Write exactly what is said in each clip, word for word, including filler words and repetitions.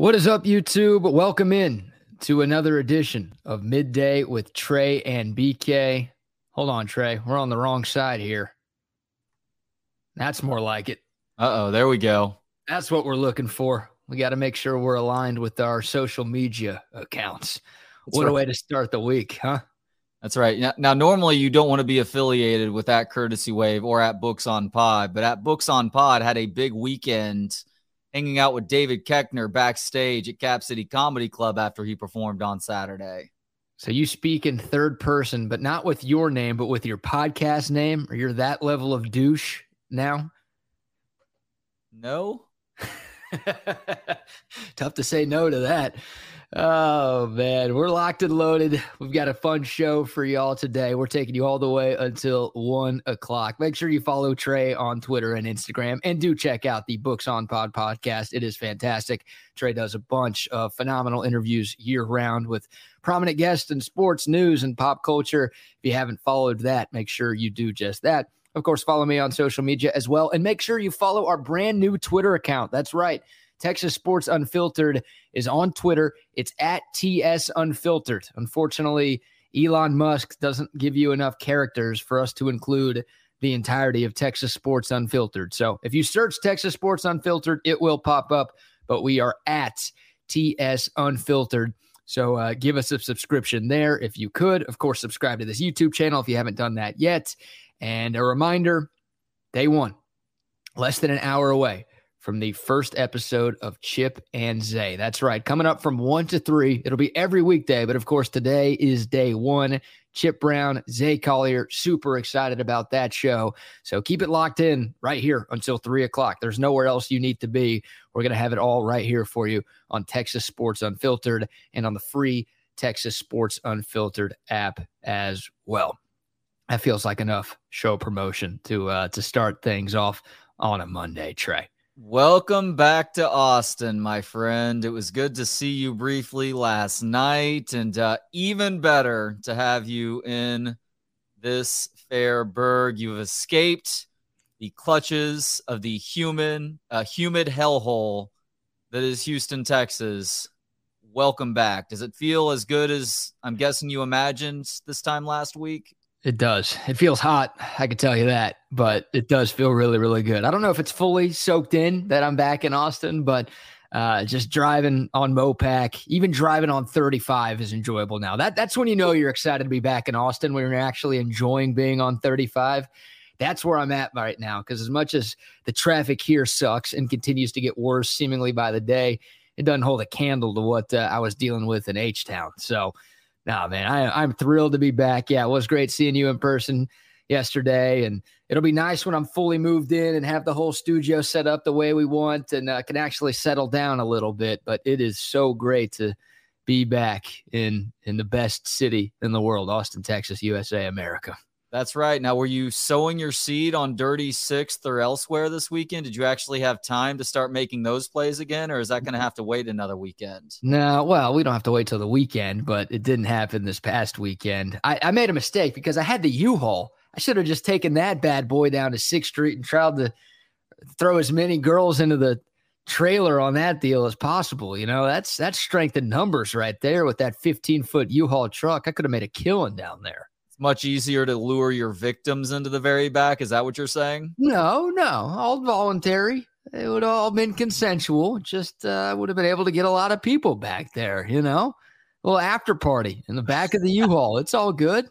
What is up, YouTube? Welcome in to another edition of Midday with Trey and B K. Hold on, Trey. We're on the wrong side here. That's more like it. Uh-oh, there we go. That's what we're looking for. We got to make sure we're aligned with our social media accounts. That's what right. a way to start the week, huh? That's right. Now, now, normally you don't want to be affiliated with At Courtesy Wave or at Books on Pod, but at Books on Pod had a big weekend hanging out with David Kechner backstage at Cap City Comedy Club after he performed on Saturday. So you speak in third person, but not with your name, but with your podcast name, or you're that level of douche now? No. Tough to say no to that. Oh, man. We're locked and loaded. We've got a fun show for y'all today. We're taking you all the way until one o'clock. Make sure you follow Trey on Twitter and Instagram, and do check out the Books on Pod podcast. It is fantastic. Trey does a bunch of phenomenal interviews year-round with prominent guests in sports, news, and pop culture. If you haven't followed that, make sure you do just that. Of course, follow me on social media as well, and make sure you follow our brand new Twitter account. That's right. Texas Sports Unfiltered is on Twitter. It's at T S Unfiltered. Unfortunately, Elon Musk doesn't give you enough characters for us to include the entirety of Texas Sports Unfiltered. So if you search Texas Sports Unfiltered, it will pop up, but we are at T S Unfiltered. So uh, give us a subscription there if you could. Of course, subscribe to this YouTube channel if you haven't done that yet. And a reminder, day one, less than an hour away from the first episode of Chip and Zay. That's right. Coming up from one to three. It'll be every weekday, but of course today is day one. Chip Brown, Zay Collier, super excited about that show. So keep it locked in right here until three o'clock. There's nowhere else you need to be. We're going to have it all right here for you on Texas Sports Unfiltered and on the free Texas Sports Unfiltered app as well. That feels like enough show promotion to uh, to start things off on a Monday, Trey. Welcome back to Austin, my friend. It was good to see you briefly last night, and uh, even better to have you in this fair burg. You've escaped the clutches of the human, uh, humid hellhole that is Houston, Texas. Welcome back. Does it feel as good as I'm guessing you imagined this time last week? It does. It feels hot. I can tell you that, but it does feel really, really good. I don't know if it's fully soaked in that I'm back in Austin, but uh, just driving on Mopac, even driving on thirty-five is enjoyable now. That That's when you know you're excited to be back in Austin, when you're actually enjoying being on thirty-five. That's where I'm at right now, because as much as the traffic here sucks and continues to get worse seemingly by the day, it doesn't hold a candle to what uh, I was dealing with in H-Town. So nah, man, I, I'm thrilled to be back. Yeah, it was great seeing you in person yesterday, and it'll be nice when I'm fully moved in and have the whole studio set up the way we want and uh, can actually settle down a little bit, but it is so great to be back in, in the best city in the world, Austin, Texas, U S A, America. That's right. Now, were you sowing your seed on Dirty Sixth or elsewhere this weekend? Did you actually have time to start making those plays again, or is that going to have to wait another weekend? No, well, we don't have to wait till the weekend, but it didn't happen this past weekend. I, I made a mistake because I had the U-Haul. I should have just taken that bad boy down to sixth Street and tried to throw as many girls into the trailer on that deal as possible. You know, that's, that's strength in numbers right there with that fifteen-foot U-Haul truck. I could have made a killing down there. Much easier to lure your victims into the very back. Is that what you're saying? No, no, all voluntary. It would have all been consensual. Just uh, would have been able to get a lot of people back there, you know, a little after party in the back of the U-Haul. It's all good.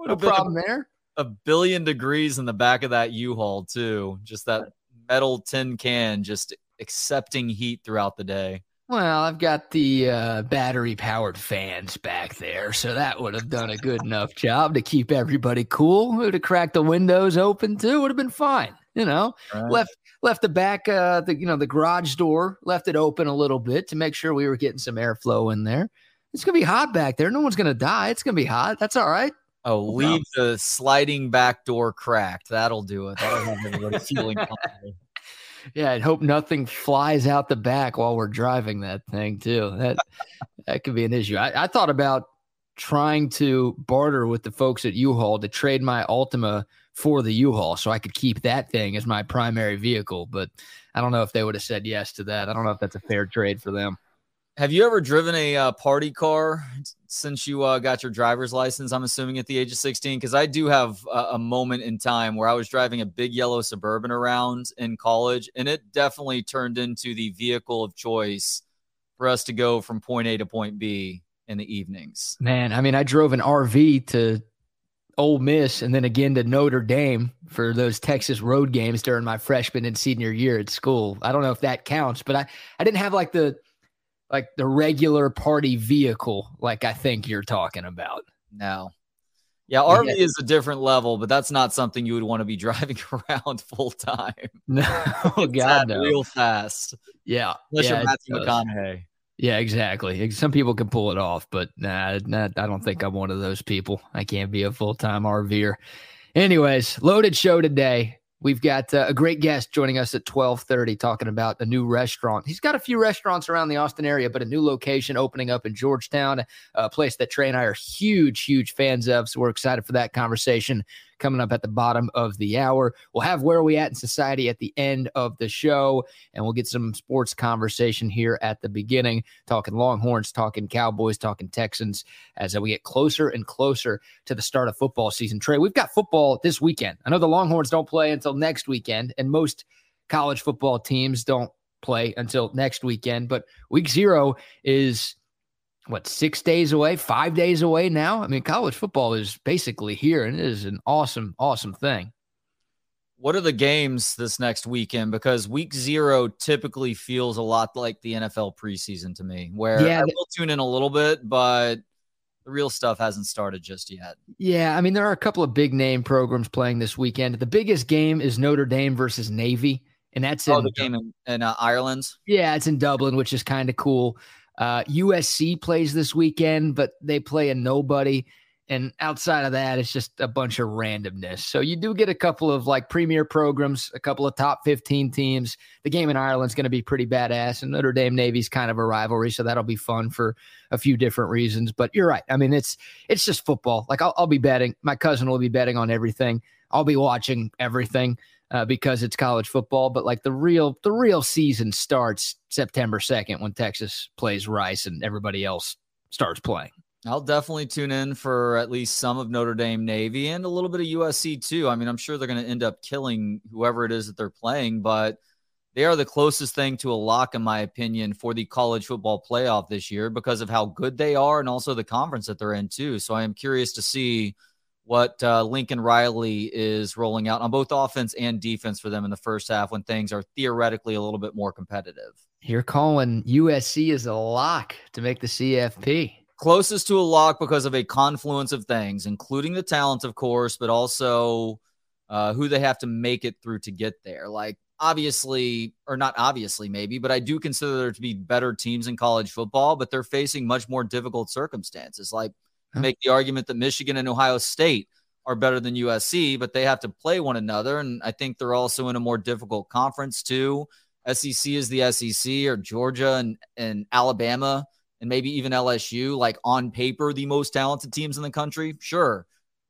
No problem a, there. A billion degrees in the back of that U-Haul too. Just that metal tin can, just accepting heat throughout the day. Well, I've got the uh, battery-powered fans back there, so that would have done a good enough job to keep everybody cool. Would have cracked the windows open too. Would have been fine, you know. Right. Left left the back, uh, the you know the garage door, left it open a little bit to make sure we were getting some airflow in there. It's gonna be hot back there. No one's gonna die. It's gonna be hot. That's all right. Oh, leave no. the sliding back door cracked. That'll do it. That'll have everybody feeling comfortable. Yeah, I'd hope nothing flies out the back while we're driving that thing, too. That that could be an issue. I, I thought about trying to barter with the folks at U-Haul to trade my Altima for the U-Haul so I could keep that thing as my primary vehicle, but I don't know if they would have said yes to that. I don't know if that's a fair trade for them. Have you ever driven a uh, party car since you uh, got your driver's license, I'm assuming at the age of sixteen? Because I do have a, a moment in time where I was driving a big yellow Suburban around in college, and it definitely turned into the vehicle of choice for us to go from point A to point B in the evenings. Man, I mean, I drove an R V to Ole Miss and then again to Notre Dame for those Texas road games during my freshman and senior year at school. I don't know if that counts, but I, I didn't have like the like the regular party vehicle like I think you're talking about. No. Yeah, R V yeah. is a different level, but that's not something you would want to be driving around full time. No, oh, God, no. Real fast. Yeah. Unless yeah, you're Matthew McConaughey. Yeah, exactly. Some people can pull it off, but nah, nah, I don't think I'm one of those people. I can't be a full-time RVer. Anyways, loaded show today. We've got uh, a great guest joining us at twelve thirty talking about a new restaurant. He's got a few restaurants around the Austin area, but a new location opening up in Georgetown, a place that Trey and I are huge, huge fans of. So we're excited for that conversation coming up at the bottom of the hour. We'll have Where Are We At in Society at the end of the show, and we'll get some sports conversation here at the beginning, talking Longhorns, talking Cowboys, talking Texans, as we get closer and closer to the start of football season. Trey, we've got football this weekend. I know the Longhorns don't play until next weekend, and most college football teams don't play until next weekend, but week zero is... what, six days away, five days away now? I mean, college football is basically here, and it is an awesome, awesome thing. What are the games this next weekend? Because week zero typically feels a lot like the N F L preseason to me, where yeah, I will tune in a little bit, but the real stuff hasn't started just yet. Yeah, I mean, there are a couple of big-name programs playing this weekend. The biggest game is Notre Dame versus Navy, and that's oh, in, the game in, in uh, Ireland? Yeah, it's in Dublin, which is kind of cool. Uh, U S C plays this weekend, but they play a nobody. And outside of that, it's just a bunch of randomness. So you do get a couple of like premier programs, a couple of top fifteen teams. The game in Ireland's going to be pretty badass, and Notre Dame Navy's kind of a rivalry. So that'll be fun for a few different reasons, but you're right. I mean, it's, it's just football. Like I'll, I'll be betting. My cousin will be betting on everything. I'll be watching everything. Uh, because it's college football, but like the real the real season starts September second when Texas plays Rice and everybody else starts playing. I'll definitely tune in for at least some of Notre Dame Navy and a little bit of U S C too. I mean, I'm sure they're going to end up killing whoever it is that they're playing, but they are the closest thing to a lock, in my opinion, for the college football playoff this year because of how good they are and also the conference that they're in too. So I am curious to see what uh, Lincoln Riley is rolling out on both offense and defense for them in the first half when things are theoretically a little bit more competitive. You're calling U S C as a lock to make the C F P. Closest to a lock because of a confluence of things, including the talent, of course, but also uh, who they have to make it through to get there. Like obviously, or not obviously maybe, but I do consider there to be better teams in college football, but they're facing much more difficult circumstances. Like, make the argument that Michigan and Ohio State are better than U S C, but they have to play one another. And I think they're also in a more difficult conference too. S E C is the S E C, or Georgia and, and Alabama and maybe even L S U, like on paper, the most talented teams in the country. Sure.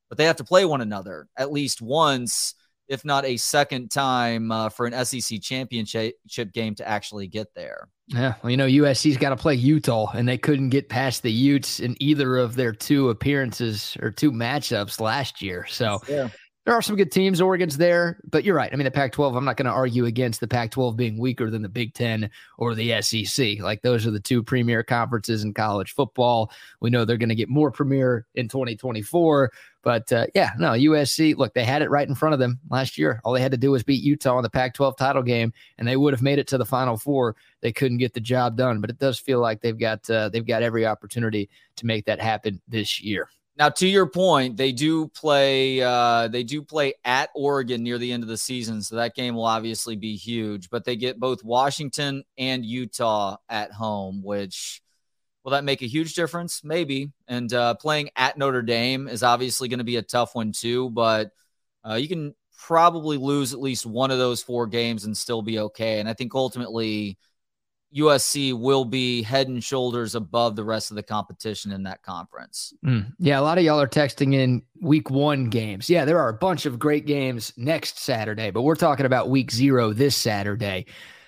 But they have to play one another at least once, if not a second time uh, for an S E C championship game to actually get there. Yeah, well, you know, U S C's got to play Utah, and they couldn't get past the Utes in either of their two appearances or two matchups last year. So yeah, there are some good teams. Oregon's there, but you're right. I mean, the Pac twelve, I'm not going to argue against the Pac twelve being weaker than the Big Ten or the S E C. Like, those are the two premier conferences in college football. We know they're going to get more premier in twenty twenty-four, but uh, yeah, no, U S C, look, they had it right in front of them last year. All they had to do was beat Utah in the Pac twelve title game, and they would have made it to the Final Four. They couldn't get the job done, but it does feel like they've got uh, they've got every opportunity to make that happen this year. Now, to your point, they do play uh, they do play at Oregon near the end of the season, so that game will obviously be huge. But they get both Washington and Utah at home, which... will that make a huge difference? Maybe. And uh, playing at Notre Dame is obviously going to be a tough one too, but uh, you can probably lose at least one of those four games and still be okay. And I think ultimately U S C will be head and shoulders above the rest of the competition in that conference. Mm. Yeah, a lot of y'all are texting in week one games. Yeah, there are a bunch of great games next Saturday, but we're talking about week zero this Saturday.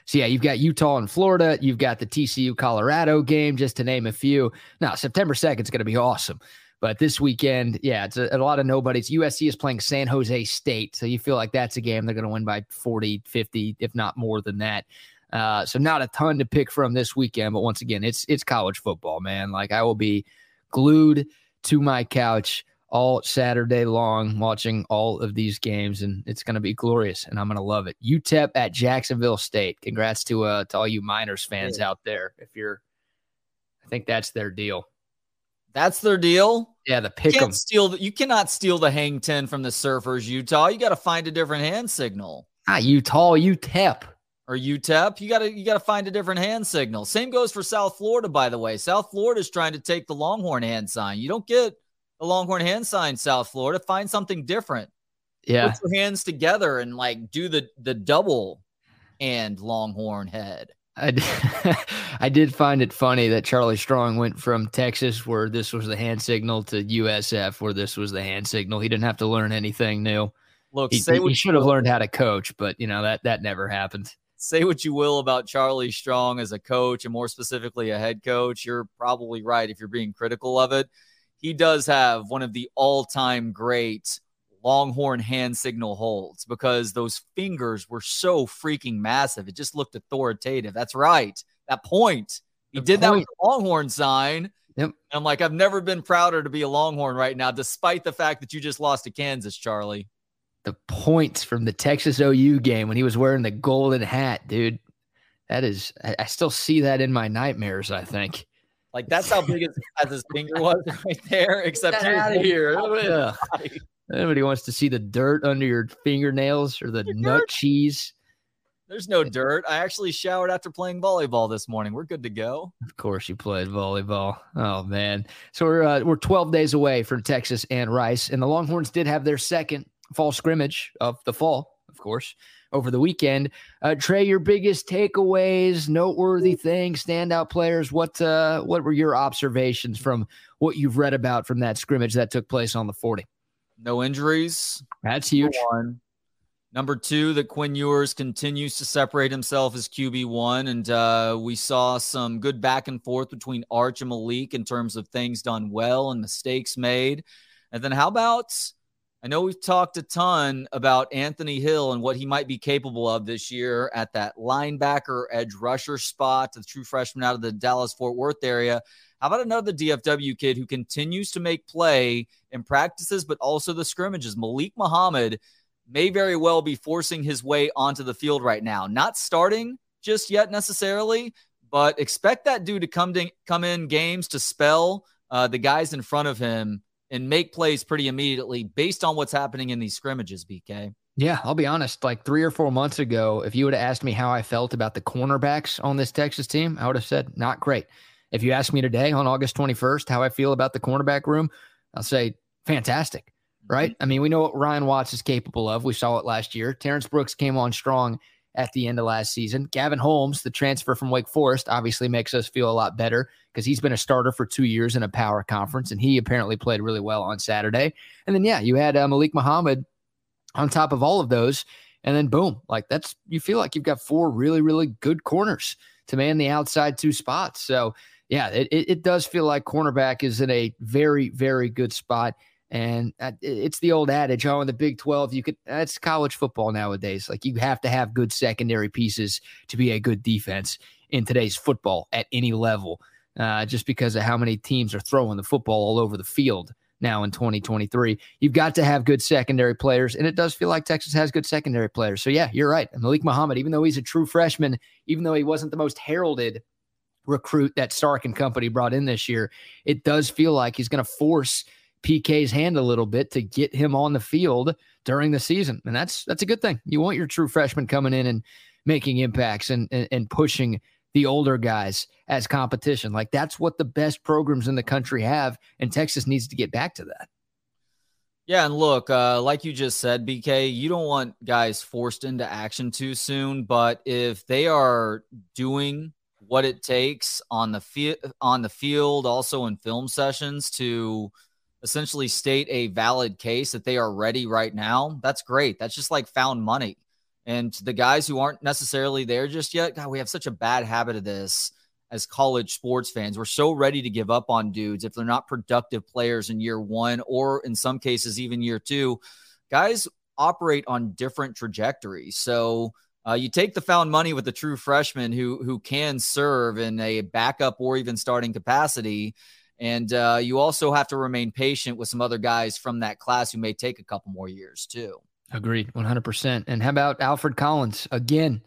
So yeah, you've got Utah and Florida. You've got the T C U Colorado game, just to name a few. Now, September second is going to be awesome. But this weekend, yeah, it's a, a lot of nobodies. U S C is playing San Jose State. So you feel like that's a game they're going to win by forty, fifty, if not more than that. Uh, so not a ton to pick from this weekend. But once again, it's it's college football, man. Like, I will be glued to my couch all Saturday long watching all of these games, and it's going to be glorious, and I'm going to love it. U T E P at Jacksonville State. Congrats to uh, to all you Miners fans yeah. out there. If you're, I think that's their deal. That's their deal. Yeah, the pick 'em. Steal the, you cannot steal the hang ten from the Surfers, Utah. You got to find a different hand signal. Ah, Utah, U T E P. Or U T E P, you gotta you gotta find a different hand signal. Same goes for South Florida, by the way. South Florida is trying to take the Longhorn hand sign. You don't get the Longhorn hand sign, South Florida. Find something different. Yeah, put your hands together and like do the the double and Longhorn head. I did, I did find it funny that Charlie Strong went from Texas, where this was the hand signal, to U S F, where this was the hand signal. He didn't have to learn anything new. Look, he, he, he should have learned how to coach, but you know that that never happened. Say what you will about Charlie Strong as a coach, and more specifically a head coach. You're probably right if you're being critical of it. He does have one of the all-time great Longhorn hand signal holds because those fingers were so freaking massive. It just looked authoritative. That's right. That point. He the did point. That with the Longhorn sign. Yep. And I'm like, I've never been prouder to be a Longhorn right now, despite the fact that you just lost to Kansas, Charlie. The points from the Texas O U game when he was wearing the golden hat, dude. That is, I, I still see that in my nightmares, I think. Like, that's how big his, as his finger was right there, except here. here. Yeah. Nobody wants to see the dirt under your fingernails or the your nut dirt. Cheese. There's no dirt. I actually showered after playing volleyball this morning. We're good to go. Of course you played volleyball. Oh, man. So we're, uh, we're twelve days away from Texas and Rice, and the Longhorns did have their second fall scrimmage of the fall, of course, over the weekend. Uh, Trey, your biggest takeaways, noteworthy things, standout players. What uh, what were your observations from what you've read about from that scrimmage that took place on the forty? No injuries. That's huge. One. Number two, that Quinn Ewers continues to separate himself as Q B one, and uh, we saw some good back and forth between Arch and Malik in terms of things done well and mistakes made. And then how about... I know we've talked a ton about Anthony Hill and what he might be capable of this year at that linebacker, edge rusher spot, the true freshman out of the Dallas-Fort Worth area. How about another D F W kid who continues to make play in practices, but also the scrimmages? Malik Muhammad may very well be forcing his way onto the field right now. Not starting just yet necessarily, but expect that dude to come, to, come in games to spell uh, the guys in front of him and make plays pretty immediately based on what's happening in these scrimmages, B K. Yeah, I'll be honest. Like three or four months ago, if you would have asked me how I felt about the cornerbacks on this Texas team, I would have said, not great. If you ask me today on August twenty-first, how I feel about the cornerback room, I'll say fantastic, right? Mm-hmm. I mean, we know what Ryan Watts is capable of. We saw it last year. Terrence Brooks came on strong at the end of last season. Gavin Holmes, the transfer from Wake Forest, obviously makes us feel a lot better because he's been a starter for two years in a power conference, and he apparently played really well on Saturday. And then, yeah, you had uh, Malik Muhammad on top of all of those, and then boom, like that's you feel like you've got four really, really good corners to man the outside two spots. So, yeah, it, it, it does feel like cornerback is in a very, very good spot. And it's the old adage, oh, in the Big twelve, you could, that's college football nowadays. Like you have to have good secondary pieces to be a good defense in today's football at any level, uh, just because of how many teams are throwing the football all over the field now in twenty twenty-three. You've got to have good secondary players, and it does feel like Texas has good secondary players. So, yeah, you're right. And Malik Muhammad, even though he's a true freshman, even though he wasn't the most heralded recruit that Stark and company brought in this year, it does feel like he's going to force – P K's hand a little bit to get him on the field during the season. And that's that's a good thing. You want your true freshmen coming in and making impacts and, and, and pushing the older guys as competition. Like that's what the best programs in the country have, and Texas needs to get back to that. Yeah, and look, uh, like you just said, B K, you don't want guys forced into action too soon, but if they are doing what it takes on the fi- on the field, also in film sessions to – essentially state a valid case that they are ready right now, that's great. That's just like found money. And the guys who aren't necessarily there just yet, God, we have such a bad habit of this as college sports fans. We're so ready to give up on dudes if they're not productive players in year one, or in some cases, even year two. Guys operate on different trajectories. So uh, you take the found money with the true freshman who, who can serve in a backup or even starting capacity. And uh, you also have to remain patient with some other guys from that class who may take a couple more years too. Agreed. one hundred percent. And how about Alfred Collins? Again,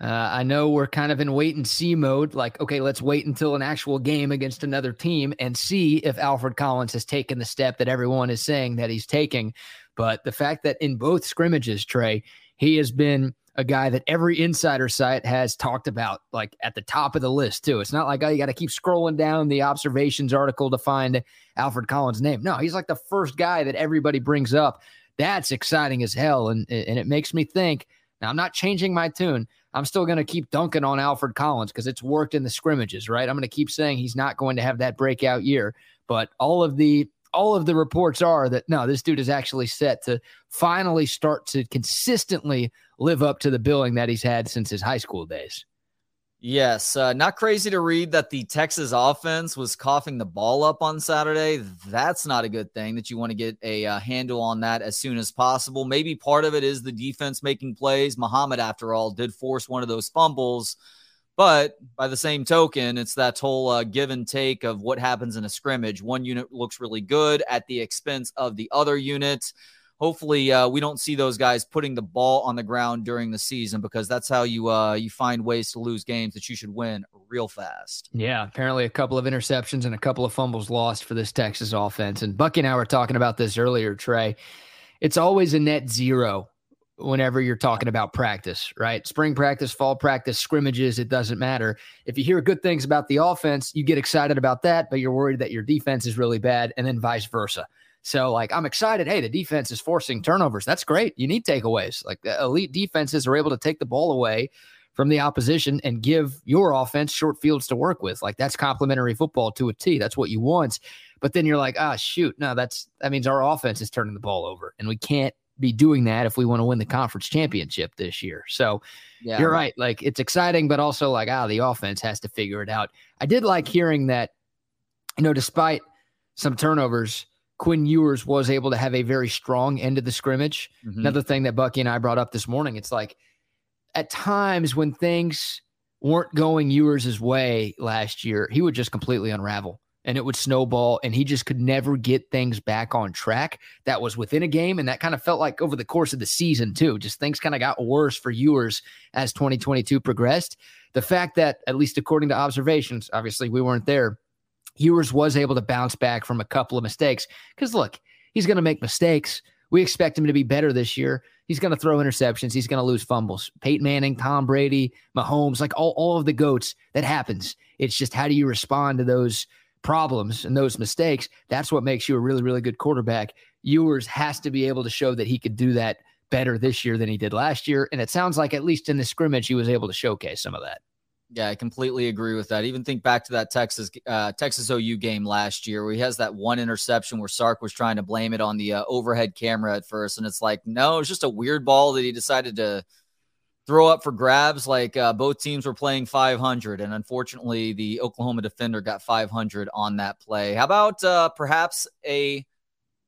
uh, I know we're kind of in wait and see mode. Like, okay, let's wait until an actual game against another team and see if Alfred Collins has taken the step that everyone is saying that he's taking. But the fact that in both scrimmages, Trey, he has been a guy that every insider site has talked about, like at the top of the list too. It's not like, oh, you got to keep scrolling down the observations article to find Alfred Collins' name. No, he's like the first guy that everybody brings up. That's exciting as hell. And, and it makes me think, now I'm not changing my tune. I'm still going to keep dunking on Alfred Collins because it's worked in the scrimmages, right? I'm going to keep saying he's not going to have that breakout year, but all of the All of the reports are that, no, this dude is actually set to finally start to consistently live up to the billing that he's had since his high school days. Yes. Uh, not crazy to read that the Texas offense was coughing the ball up on Saturday. That's not a good thing, that you want to get a uh, handle on that as soon as possible. Maybe part of it is the defense making plays. Muhammad, after all, did force one of those fumbles. But by the same token, it's that whole uh, give and take of what happens in a scrimmage. One unit looks really good at the expense of the other unit. Hopefully uh, we don't see those guys putting the ball on the ground during the season, because that's how you uh, you find ways to lose games that you should win real fast. Yeah, apparently a couple of interceptions and a couple of fumbles lost for this Texas offense. And Bucky and I were talking about this earlier, Trey. It's always a net zero whenever you're talking about practice, right? Spring practice, fall practice, scrimmages, it doesn't matter. If you hear good things about the offense, you get excited about that, but you're worried that your defense is really bad, and then vice versa. So, like, I'm excited. Hey, the defense is forcing turnovers. That's great. You need takeaways. Like, the elite defenses are able to take the ball away from the opposition and give your offense short fields to work with. Like, that's complimentary football to a T. That's what you want. But then you're like, ah, shoot, no, that's that means our offense is turning the ball over, and we can't be doing that if we want to win the conference championship this year. So yeah, you're right. Like, it's exciting, but also like, ah, the offense has to figure it out. I did like hearing that, you know, despite some turnovers, Quinn Ewers was able to have a very strong end of the scrimmage. Mm-hmm. Another thing that Bucky and I brought up this morning, it's like at times when things weren't going Ewers' way last year, he would just completely unravel. And it would snowball, and he just could never get things back on track. That was within a game, and that kind of felt like over the course of the season, too. Just things kind of got worse for Ewers as twenty twenty-two progressed. The fact that, at least according to observations, obviously we weren't there, Ewers was able to bounce back from a couple of mistakes. Because, look, he's going to make mistakes. We expect him to be better this year. He's going to throw interceptions. He's going to lose fumbles. Peyton Manning, Tom Brady, Mahomes, like all, all of the GOATs, that happens. It's just, how do you respond to those problems and those mistakes? That's what makes you a really, really good quarterback. Ewers has to be able to show that he could do that better this year than he did last year. And it sounds like, at least in the scrimmage, he was able to showcase some of that. Yeah, I completely agree with that. Even think back to that Texas uh, Texas O U game last year where he has that one interception where Sark was trying to blame it on the uh, overhead camera at first. And it's like, no, it's just a weird ball that he decided to throw up for grabs. Like uh, both teams were playing five hundred, and unfortunately the Oklahoma defender got five hundred on that play. How about uh, perhaps a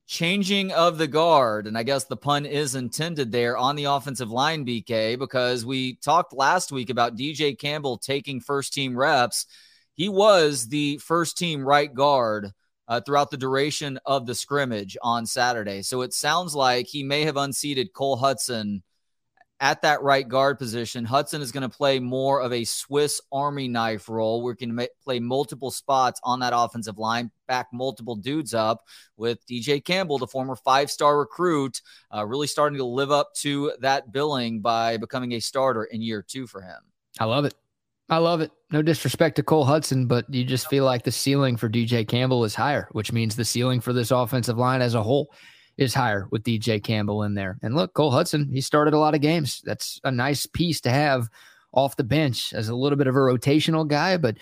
changing of the guard? And I guess the pun is intended there on the offensive line, B K, because we talked last week about D J Campbell taking first team reps. He was the first team right guard uh, throughout the duration of the scrimmage on Saturday. So it sounds like he may have unseated Cole Hutson at that right guard position. Hudson is going to play more of a Swiss Army knife role. We can ma- play multiple spots on that offensive line, back multiple dudes up, with D J Campbell, the former five-star recruit, uh, really starting to live up to that billing by becoming a starter in year two for him. I love it. I love it. No disrespect to Cole Hutson, but you just feel like the ceiling for D J Campbell is higher, which means the ceiling for this offensive line as a whole is higher with D J Campbell in there. And look, Cole Hutson, he started a lot of games. That's a nice piece to have off the bench as a little bit of a rotational guy, but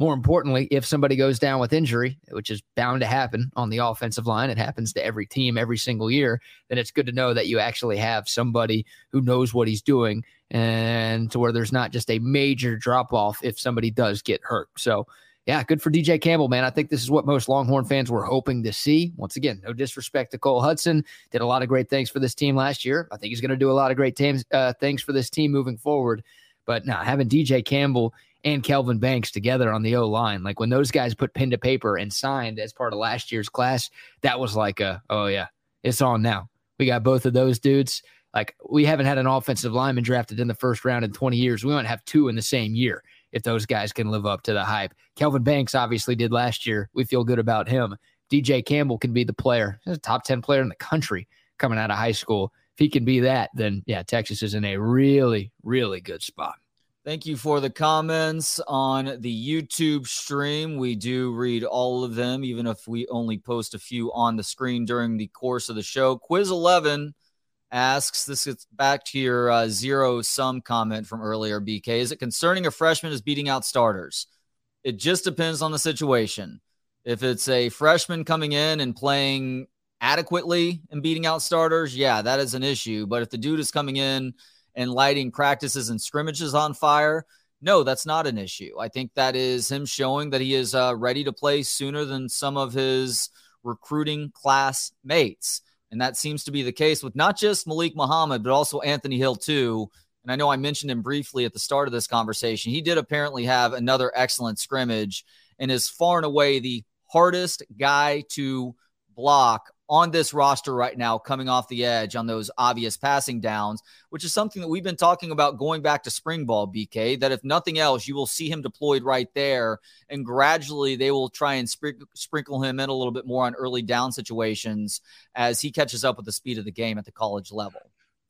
More importantly, if somebody goes down with injury, which is bound to happen on the offensive line, it happens to every team every single year, then it's good to know that you actually have somebody who knows what he's doing and to where there's not just a major drop-off if somebody does get hurt. So, yeah, good for D J Campbell, man. I think this is what most Longhorn fans were hoping to see. Once again, no disrespect to Cole Hutson. Did a lot of great things for this team last year. I think he's going to do a lot of great teams, uh, things for this team moving forward. But, no, nah, having D J Campbell and Kelvin Banks together on the O-line. Like, when those guys put pen to paper and signed as part of last year's class, that was like, a, oh, yeah, it's on now. We got both of those dudes. Like, we haven't had an offensive lineman drafted in the first round in twenty years. We might have two in the same year if those guys can live up to the hype. Kelvin Banks obviously did last year. We feel good about him. D J Campbell can be the player. He's a top ten player in the country coming out of high school. If he can be that, then, yeah, Texas is in a really, really good spot. Thank you for the comments on the YouTube stream. We do read all of them, even if we only post a few on the screen during the course of the show. Quiz eleven asks, this gets back to your uh, zero-sum comment from earlier, B K. Is it concerning a freshman is beating out starters? It just depends on the situation. If it's a freshman coming in and playing adequately and beating out starters, yeah, that is an issue. But if the dude is coming in and lighting practices and scrimmages on fire, no, that's not an issue. I think that is him showing that he is uh, ready to play sooner than some of his recruiting class mates. And that seems to be the case with not just Malik Muhammad, but also Anthony Hill too. And I know I mentioned him briefly at the start of this conversation. He did apparently have another excellent scrimmage and is far and away the hardest guy to block on this roster right now, coming off the edge on those obvious passing downs, which is something that we've been talking about going back to spring ball, B K, that if nothing else, you will see him deployed right there, and gradually they will try and sprink- sprinkle him in a little bit more on early down situations as he catches up with the speed of the game at the college level.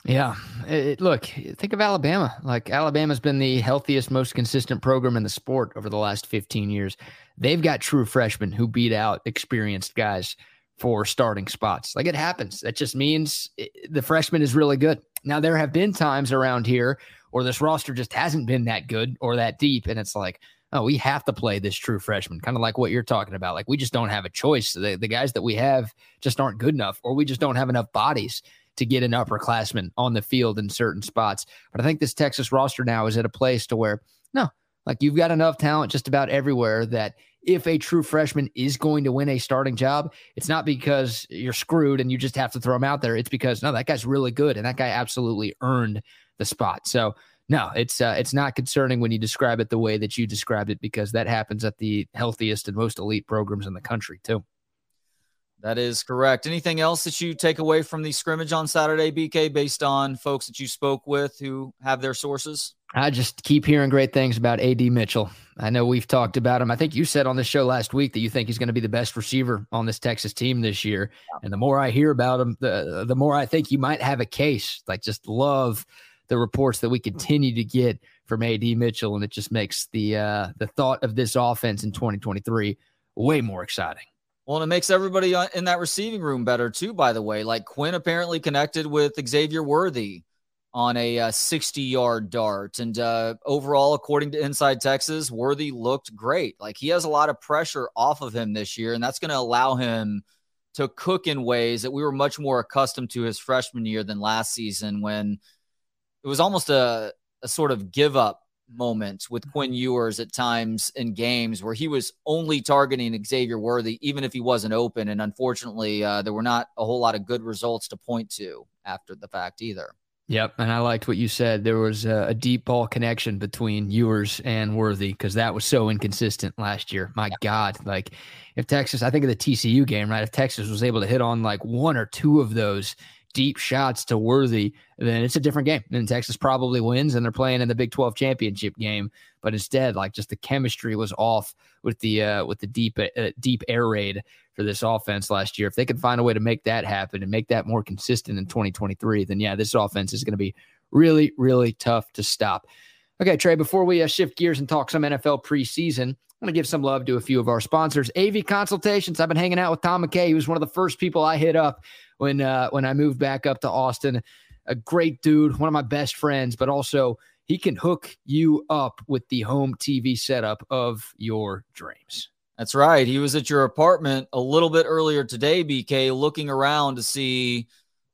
Yeah. It, look, think of Alabama. Like, Alabama's been the healthiest, most consistent program in the sport over the last fifteen years. They've got true freshmen who beat out experienced guys for starting spots. Like, it happens. That just means it, the freshman is really good. Now, there have been times around here or this roster just hasn't been that good or that deep. And it's like, oh, we have to play this true freshman, kind of like what you're talking about. Like, we just don't have a choice. The, the guys that we have just aren't good enough, or we just don't have enough bodies to get an upperclassman on the field in certain spots. But I think this Texas roster now is at a place to where, no, like, you've got enough talent just about everywhere that if a true freshman is going to win a starting job, it's not because you're screwed and you just have to throw him out there. It's because, no, that guy's really good, and that guy absolutely earned the spot. So, no, it's uh, it's not concerning when you describe it the way that you described it, because that happens at the healthiest and most elite programs in the country, too. That is correct. Anything else that you take away from the scrimmage on Saturday, B K, based on folks that you spoke with who have their sources? I just keep hearing great things about A D. Mitchell. I know we've talked about him. I think you said on the show last week that you think he's going to be the best receiver on this Texas team this year. And the more I hear about him, the, the more I think you might have a case. Like, just love the reports that we continue to get from A D. Mitchell, and it just makes the uh, the thought of this offense in twenty twenty-three way more exciting. Well, and it makes everybody in that receiving room better, too, by the way. Like, Quinn apparently connected with Xavier Worthy on a uh, sixty-yard dart. And uh, overall, according to Inside Texas, Worthy looked great. Like, he has a lot of pressure off of him this year, and that's going to allow him to cook in ways that we were much more accustomed to his freshman year than last season, when it was almost a, a sort of give-up moments with Quinn Ewers at times in games where he was only targeting Xavier Worthy, even if he wasn't open. And unfortunately, uh, there were not a whole lot of good results to point to after the fact either. Yep. And I liked what you said. There was a, a deep ball connection between Ewers and Worthy, because that was so inconsistent last year. My yeah. God, like, if Texas, I think of the T C U game, right? If Texas was able to hit on like one or two of those deep shots to Worthy, then it's a different game. And Texas probably wins, and they're playing in the Big twelve championship game. But instead, like, just the chemistry was off with the uh, with the deep uh, deep air raid for this offense last year. If they can find a way to make that happen and make that more consistent in twenty twenty-three, then, yeah, this offense is going to be really, really tough to stop. Okay, Trey, before we uh, shift gears and talk some N F L preseason, I'm going to give some love to a few of our sponsors. A V Consultations. I've been hanging out with Tom McKay. He was one of the first people I hit up when uh, when I moved back up to Austin. A great dude, one of my best friends, but also He can hook you up with the home T V setup of your dreams. That's right. He was at your apartment a little bit earlier today, B K, looking around to see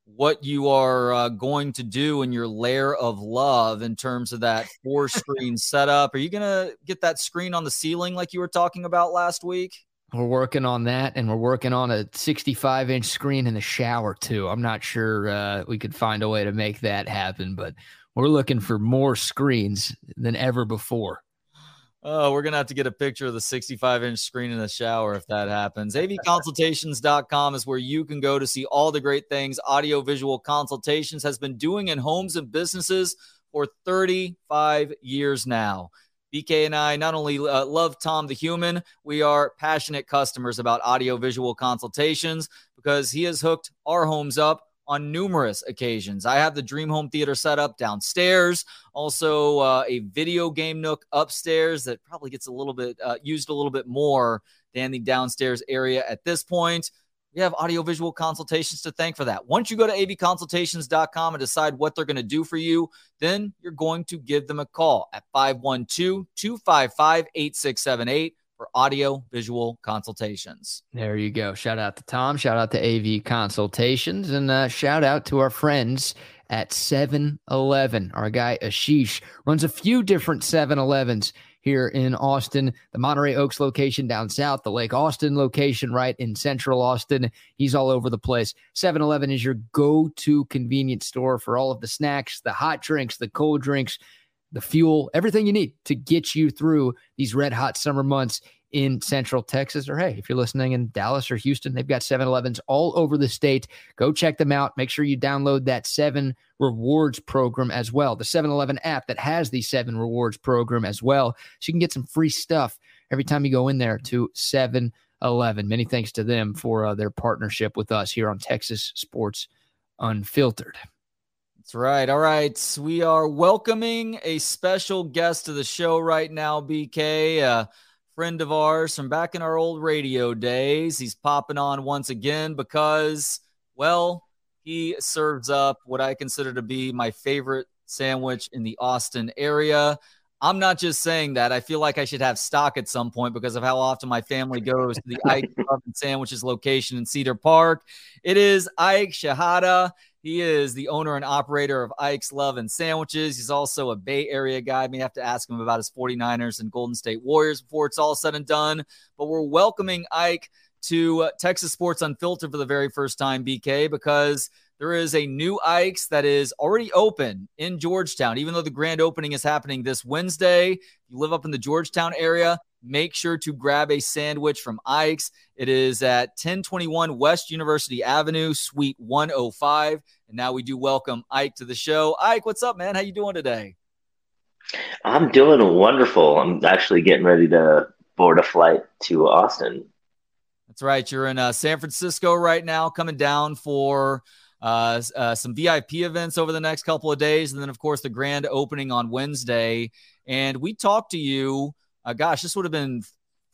what you are uh, going to do in your lair of love in terms of that four screen setup. Are you going to get that screen on the ceiling like you were talking about last week? We're working on that, and we're working on a sixty-five inch screen in the shower too. I'm not sure uh, we could find a way to make that happen, but we're looking for more screens than ever before. Oh, we're going to have to get a picture of the sixty-five inch screen in the shower if that happens. A V Consultations dot com is where you can go to see all the great things Audiovisual Consultations has been doing in homes and businesses for thirty-five years now. B K and I not only uh, love Tom the Human, we are passionate customers about Audiovisual Consultations because he has hooked our homes up on numerous occasions. I have the dream home theater set up downstairs, also uh, a video game nook upstairs that probably gets a little bit uh, used a little bit more than the downstairs area at this point. We have Audiovisual Consultations to thank for that. Once you go to A V Consultations dot com and decide what they're going to do for you, then you're going to give them a call at five one two, two five five, eight six seven eight for Audiovisual Consultations. There you go. Shout out to Tom. Shout out to A V Consultations. And uh, shout out to our friends at seven eleven. Our guy Ashish runs a few different seven elevens here in Austin, the Monterey Oaks location down south, the Lake Austin location right in central Austin. He's all over the place. seven eleven is your go-to convenience store for all of the snacks, the hot drinks, the cold drinks, the fuel, everything you need to get you through these red-hot summer months in central Texas. Or, hey, if you're listening in Dallas or Houston, they've got seven elevens all over the state. Go check them out. Make sure you download that seven Rewards program as well, the seven eleven app that has the seven Rewards program as well, so you can get some free stuff every time you go in there to seven eleven. Many thanks to them for uh, their partnership with us here on Texas Sports Unfiltered. That's right. All right. We are welcoming a special guest to the show right now, B K. Uh, friend of ours from back in our old radio days. He's popping on once again because, well, he serves up what I consider to be my favorite sandwich in the Austin area. I'm not just saying that. I feel like I should have stock at some point because of how often my family goes to the Ike Oven Sandwiches location in Cedar Park. It is Ike Shahada. He is the owner and operator of Ike's Love and Sandwiches. He's also a Bay Area guy. I may have to ask him about his 49ers and Golden State Warriors before it's all said and done. But we're welcoming Ike to uh, Texas Sports Unfiltered for the very first time, B K, because there is a new Ike's that is already open in Georgetown, even though the grand opening is happening this Wednesday. If you live up in the Georgetown area, make sure to grab a sandwich from Ike's. It is at ten twenty-one West University Avenue, Suite one oh five. And now we do welcome Ike to the show. Ike, what's up, man? How you doing today? I'm doing wonderful. I'm actually getting ready to board a flight to Austin. That's right. You're in uh, San Francisco right now, coming down for uh, uh, some V I P events over the next couple of days. And then, of course, the grand opening on Wednesday. And we talked to you. Uh, gosh, this would have been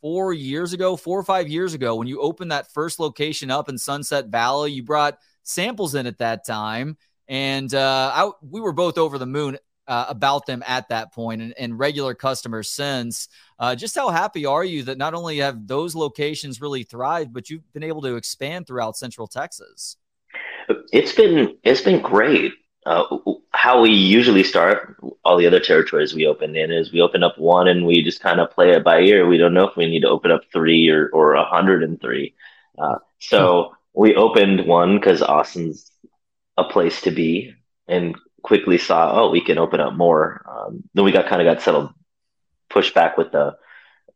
four years ago, four or five years ago, when you opened that first location up in Sunset Valley. You brought samples in at that time, and uh, I, we were both over the moon uh, about them at that point, and, and regular customers since. Uh, just how happy are you that not only have those locations really thrived, but you've been able to expand throughout Central Texas? It's been it's been great. Uh, how we usually start all the other territories we open in is we open up one and we just kind of play it by ear. We don't know if we need to open up three or, or one hundred three. Uh, so we opened one because Austin's a place to be, and quickly saw, oh, we can open up more. Um, then we got kind of got settled, pushed back with the,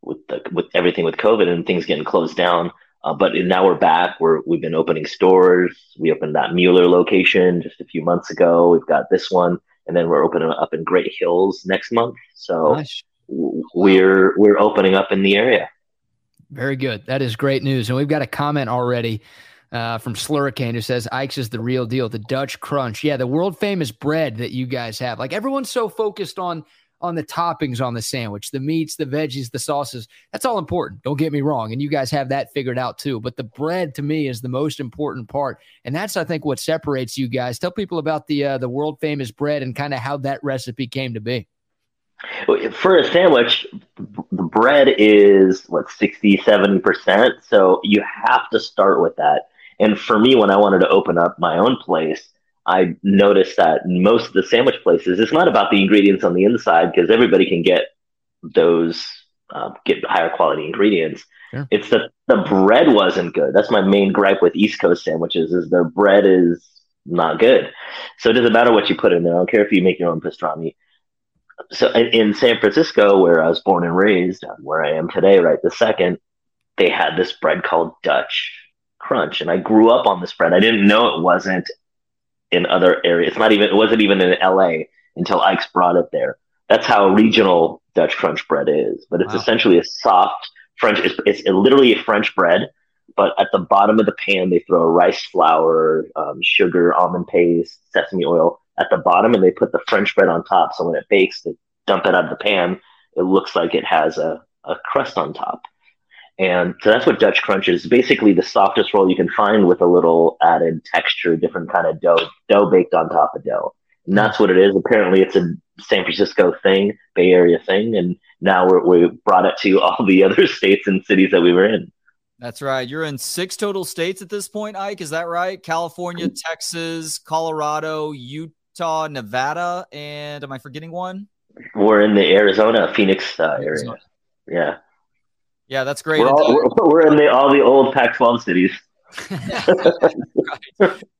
with the, with everything with COVID and things getting closed down. Uh, but now we're back. We're, we've been opening stores. We opened that Mueller location just a few months ago. We've got this one, and then we're opening up in Great Hills next month. So Gosh. we're we're opening up in the area. Very good. That is great news. And we've got a comment already uh, from Slurricane who says, Ike's is the real deal, the Dutch crunch. Yeah, the world-famous bread that you guys have. Like, everyone's so focused on on the toppings on the sandwich, the meats, the veggies, the sauces. That's all important. Don't get me wrong. And you guys have that figured out too. But the bread to me is the most important part. And that's, I think, what separates you guys. Tell people about the uh, the world famous bread and kind of how that recipe came to be. For a sandwich, the bread is, what, sixty, seventy percent. So you have to start with that. And for me, when I wanted to open up my own place, I noticed that most of the sandwich places, it's not about the ingredients on the inside, because everybody can get those, uh, get higher quality ingredients. Sure. It's that the bread wasn't good. That's my main gripe with East Coast sandwiches, is their bread is not good. So it doesn't matter what you put in there. I don't care if you make your own pastrami. So in San Francisco, where I was born and raised, where I am today, right this second, they had this bread called Dutch Crunch. And I grew up on this bread. I didn't know it wasn't in other areas. It's not even, it wasn't even in L A until Ike's brought it there. That's how regional Dutch Crunch bread is. But it's wow. essentially a soft French, it's, it's literally a French bread, but at the bottom of the pan, they throw rice flour, um, sugar, almond paste, sesame oil at the bottom, and they put the French bread on top. So when it bakes, they dump it out of the pan. It looks like it has a, a crust on top. And so that's what Dutch Crunch is. Basically the softest roll you can find with a little added texture, different kind of dough, dough baked on top of dough. And that's what it is. Apparently it's a San Francisco thing, Bay Area thing. And now we're, we brought it to all the other states and cities that we were in. That's right. You're in six total states at this point, Ike. Is that right? California, Texas, Colorado, Utah, Utah, Nevada, and am I forgetting one? We're in the Arizona, Phoenix uh, area. Arizona. Yeah. Yeah, that's great. We're, all, we're, we're in the, all the old Pac twelve cities. Right.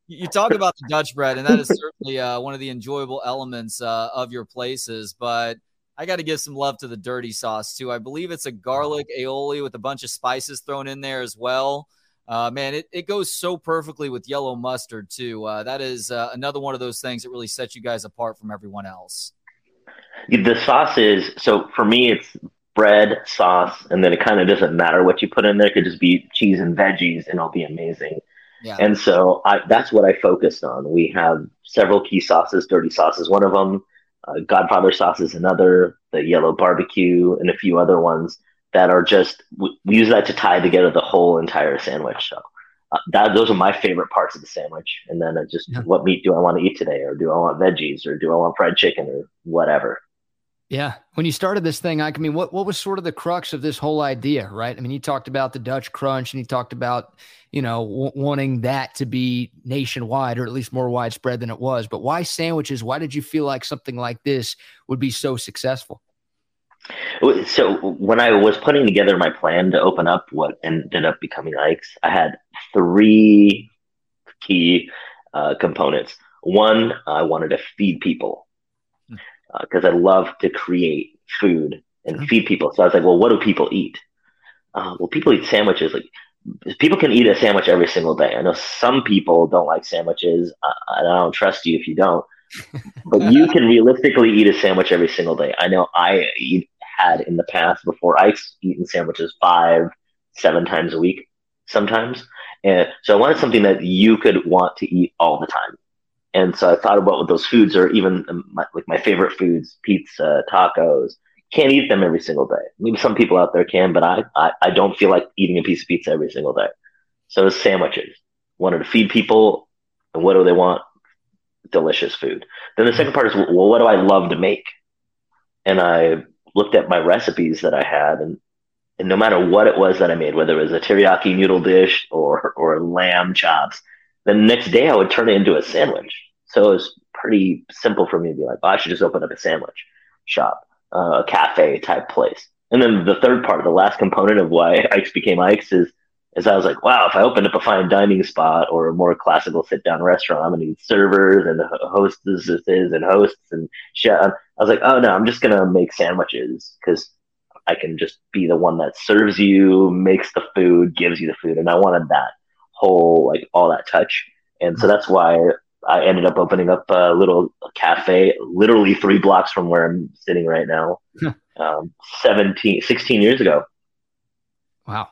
You talk about the Dutch bread, and that is certainly uh, one of the enjoyable elements uh, of your places, but I got to give some love to the dirty sauce, too. I believe it's a garlic aioli with a bunch of spices thrown in there as well. Uh, man, it, it goes so perfectly with yellow mustard, too. Uh, that is uh, another one of those things that really sets you guys apart from everyone else. The sauce is, so for me, it's bread, sauce, and then it kind of doesn't matter what you put in there. It could just be cheese and veggies, and it'll be amazing. Yeah. And so I, that's what I focused on. We have several key sauces. Dirty sauce is one of them. Uh, Godfather sauce is another. The yellow barbecue and a few other ones. That are just, we use that to tie together the whole entire sandwich. So uh, that, those are my favorite parts of the sandwich. And then it just, yeah. What meat do I want to eat today? Or do I want veggies? Or do I want fried chicken? Or whatever. Yeah. When you started this thing, I mean, what, what was sort of the crux of this whole idea, right? I mean, you talked about the Dutch Crunch, and you talked about, you know, w- wanting that to be nationwide, or at least more widespread than it was. But why sandwiches? Why did you feel like something like this would be so successful? So when I was putting together my plan to open up what ended up becoming Ike's, I had three key uh, components. One, I wanted to feed people because uh, I love to create food and mm-hmm. feed people. So I was like, well, what do people eat? Uh, well, people eat sandwiches. Like people can eat a sandwich every single day. I know some people don't like sandwiches. I, I don't trust you if you don't. But you can realistically eat a sandwich every single day. I know I eat. Had in the past before I've eaten sandwiches five, seven times a week sometimes. And so I wanted something that you could want to eat all the time. And so I thought about what those foods are, even my, like my favorite foods, pizza, tacos, can't eat them every single day. Maybe some people out there can, but I, I, I don't feel like eating a piece of pizza every single day. So it's sandwiches. Wanted to feed people, and what do they want? Delicious food. Then the second part is, well, what do I love to make? And I looked at my recipes that I had, and, and no matter what it was that I made, whether it was a teriyaki noodle dish or, or lamb chops, the next day I would turn it into a sandwich. So it was pretty simple for me to be like, oh, I should just open up a sandwich shop, uh, a cafe type place. And then the third part, the last component of why Ike's became Ike's is, is I was like, wow, if I opened up a fine dining spot or a more classical sit down restaurant, I'm going to need servers and hostesses and hosts and chefs. I was like, oh no, I'm just going to make sandwiches because I can just be the one that serves you, makes the food, gives you the food. And I wanted that whole, like all that touch. And so that's why I ended up opening up a little cafe, literally three blocks from where I'm sitting right now, yeah. um, seventeen, sixteen years ago. Wow.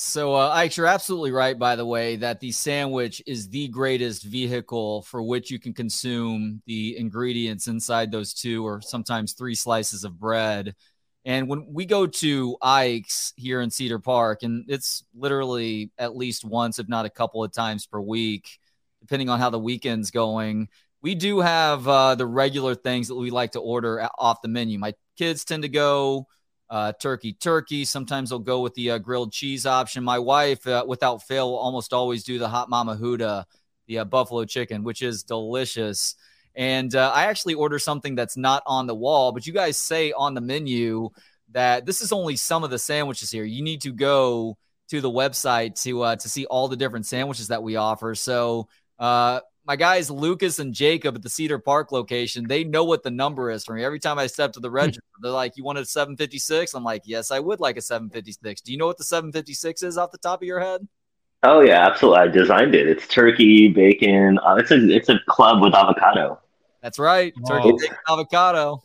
So, uh, Ike, you're absolutely right, by the way, that the sandwich is the greatest vehicle for which you can consume the ingredients inside those two or sometimes three slices of bread. And when we go to Ike's here in Cedar Park, and it's literally at least once, if not a couple of times per week, depending on how the weekend's going, we do have uh, the regular things that we like to order off the menu. My kids tend to go uh, turkey, turkey. Sometimes they'll go with the uh, grilled cheese option. My wife, uh, without fail, will almost always do the hot mama huda, the uh, buffalo chicken, which is delicious. And uh, I actually order something that's not on the wall, but you guys say on the menu that this is only some of the sandwiches here. You need to go to the website to uh, to see all the different sandwiches that we offer. So uh, my guys, Lucas and Jacob at the Cedar Park location, they know what the number is for me. Every time I step to the register, they're like, you want a seven fifty-six? I'm like, yes, I would like a seven fifty-six. Do you know what the seven fifty-six is off the top of your head? Oh, yeah, absolutely. I designed it. It's turkey, bacon. Uh, it's, a, it's a club with avocado. That's right. Turkey, bacon, avocado.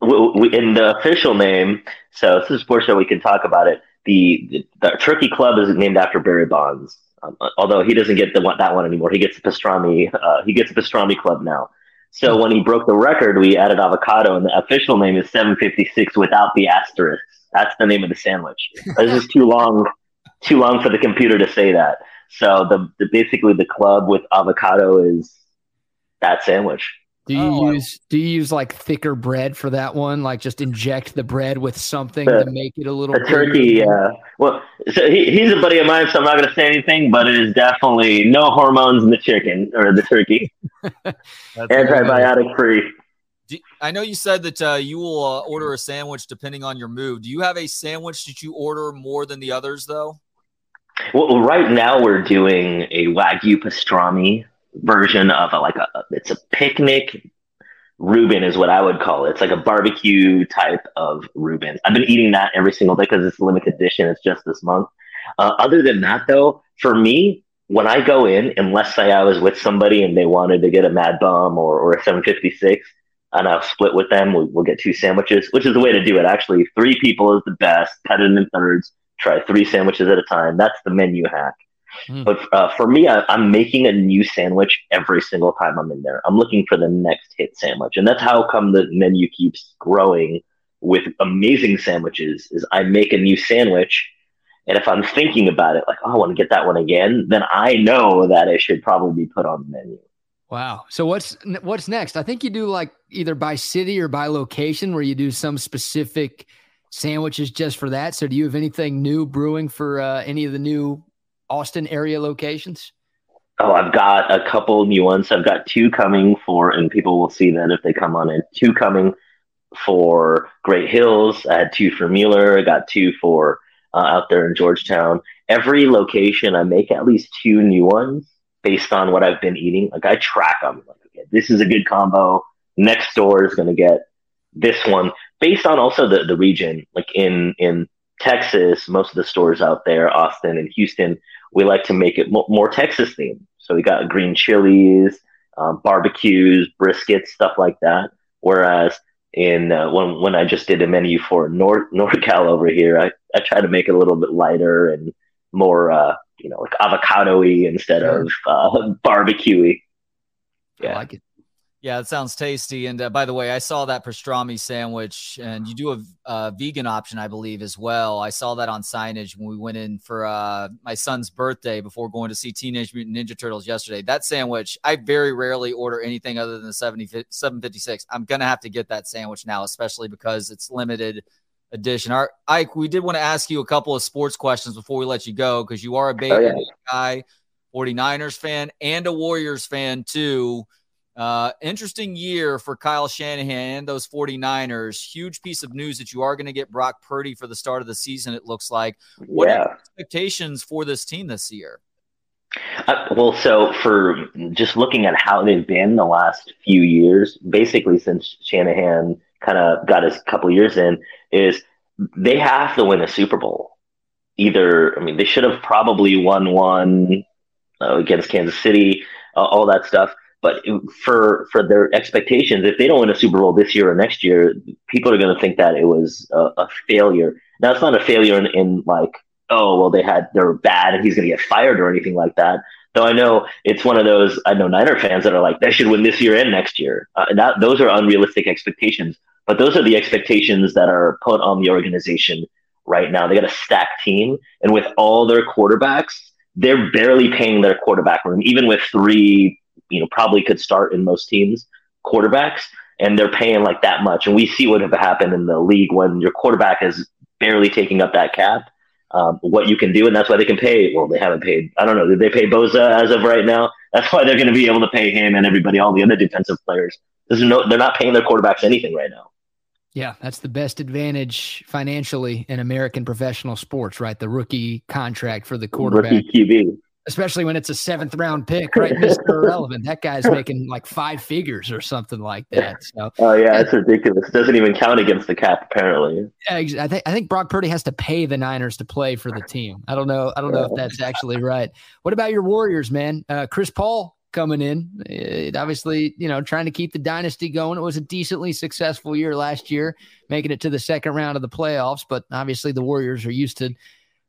We, we, in the official name, so this is a portion we can talk about it. The, the, the Turkey Club is named after Barry Bonds, um, although he doesn't get the one, that one anymore. He gets the pastrami. Uh, he gets the pastrami club now. So when he broke the record, we added avocado, and the official name is seven fifty-six without the asterisks. That's the name of the sandwich. This is too long, too long for the computer to say that. So the, the basically the club with avocado is that sandwich. Do you oh, use do you use like thicker bread for that one? Like just inject the bread with something a, to make it a little. A turkey, yeah. Uh, well, so he, he's a buddy of mine, so I'm not going to say anything. But it is definitely no hormones in the chicken or the turkey. Antibiotic free. Do, I know you said that uh, you will uh, order a sandwich depending on your mood. Do you have a sandwich that you order more than the others, though? Well, right now we're doing a Wagyu pastrami version of a, like a it's a picnic Reuben is what I would call it. It's like a barbecue type of Reuben. I've been eating that every single day because it's a limited edition. It's just this month. Uh, other than that, though, for me, when I go in, unless say I was with somebody and they wanted to get a Mad Bum or, or a seven fifty-six, and I'll split with them, we'll, we'll get two sandwiches, which is the way to do it. Actually, three people is the best. Cut it in thirds. Try three sandwiches at a time. That's the menu hack. Mm. But uh, for me, I, I'm making a new sandwich every single time I'm in there. I'm looking for the next hit sandwich. And that's how come the menu keeps growing with amazing sandwiches is I make a new sandwich. And if I'm thinking about it, like, oh, I want to get that one again, then I know that it should probably be put on the menu. Wow. So what's what's next? I think you do like either by city or by location where you do some specific sandwiches just for that. So do you have anything new brewing for uh, any of the new Austin area locations? Oh, I've got a couple new ones. I've got two coming for, and people will see that if they come on in, two coming for Great Hills. I had two for Mueller. I got two for uh, out there in Georgetown. Every location, I make at least two new ones based on what I've been eating. Like I track them. Like, okay, this is a good combo. Next door is going to get this one based on also the, the region, like in, in Texas, most of the stores out there, Austin and Houston, we like to make it mo- more Texas themed. So we got green chilies, um, barbecues, briskets, stuff like that. Whereas in uh, when when I just did a menu for Nor- NorCal over here, I, I try to make it a little bit lighter and more, uh, you know, like avocado-y instead sure. of uh, barbecue-y. Yeah. I like it. Yeah, it sounds tasty. And uh, by the way, I saw that pastrami sandwich, and you do a, a vegan option, I believe, as well. I saw that on signage when we went in for uh, my son's birthday before going to see Teenage Mutant Ninja Turtles yesterday. That sandwich, I very rarely order anything other than the seven fifty-six. I'm going to have to get that sandwich now, especially because it's limited edition. Our, Ike, we did want to ask you a couple of sports questions before we let you go because you are a Bay Area guy, forty-niners fan, and a Warriors fan, too. Uh, interesting year for Kyle Shanahan and those forty-niners. Huge piece of news that you are going to get Brock Purdy for the start of the season, it looks like. What yeah. are your expectations for this team this year? Uh, well, so for just looking at how they've been the last few years, basically since Shanahan kind of got his couple years in, is they have to win a Super Bowl. Either, I mean, they should have probably won one uh, against Kansas City, uh, all that stuff. But for for their expectations, if they don't win a Super Bowl this year or next year, people are going to think that it was a, a failure. Now, it's not a failure in, in like, oh, well, they had they're bad and he's going to get fired or anything like that. Though I know it's one of those, I know Niner fans that are like, they should win this year and next year. Uh, and that, those are unrealistic expectations. But those are the expectations that are put on the organization right now. They got a stacked team. And with all their quarterbacks, they're barely paying their quarterback room, even with three you know, probably could start in most teams, quarterbacks. and they're paying like that much. And we see what have happened in the league when your quarterback is barely taking up that cap, um, what you can do. And that's why they can pay. Well, they haven't paid. I don't know. Did they pay Bosa as of right now? That's why they're going to be able to pay him and everybody, all the other defensive players. There's no, they're not paying their quarterbacks anything right now. Yeah, that's the best advantage financially in American professional sports, right? The rookie contract for the quarterback. Rookie Q B. Especially when it's a seventh round pick, right? Mister Irrelevant. That guy's making like five figures or something like that. So, oh yeah, that's ridiculous. Doesn't even count against the cap, apparently. Yeah, I think I think Brock Purdy has to pay the Niners to play for the team. I don't know. I don't know if that's actually right. What about your Warriors, man? Uh, Chris Paul coming in, it obviously, you know, trying to keep the dynasty going. It was a decently successful year last year, making it to the second round of the playoffs. But obviously, the Warriors are used to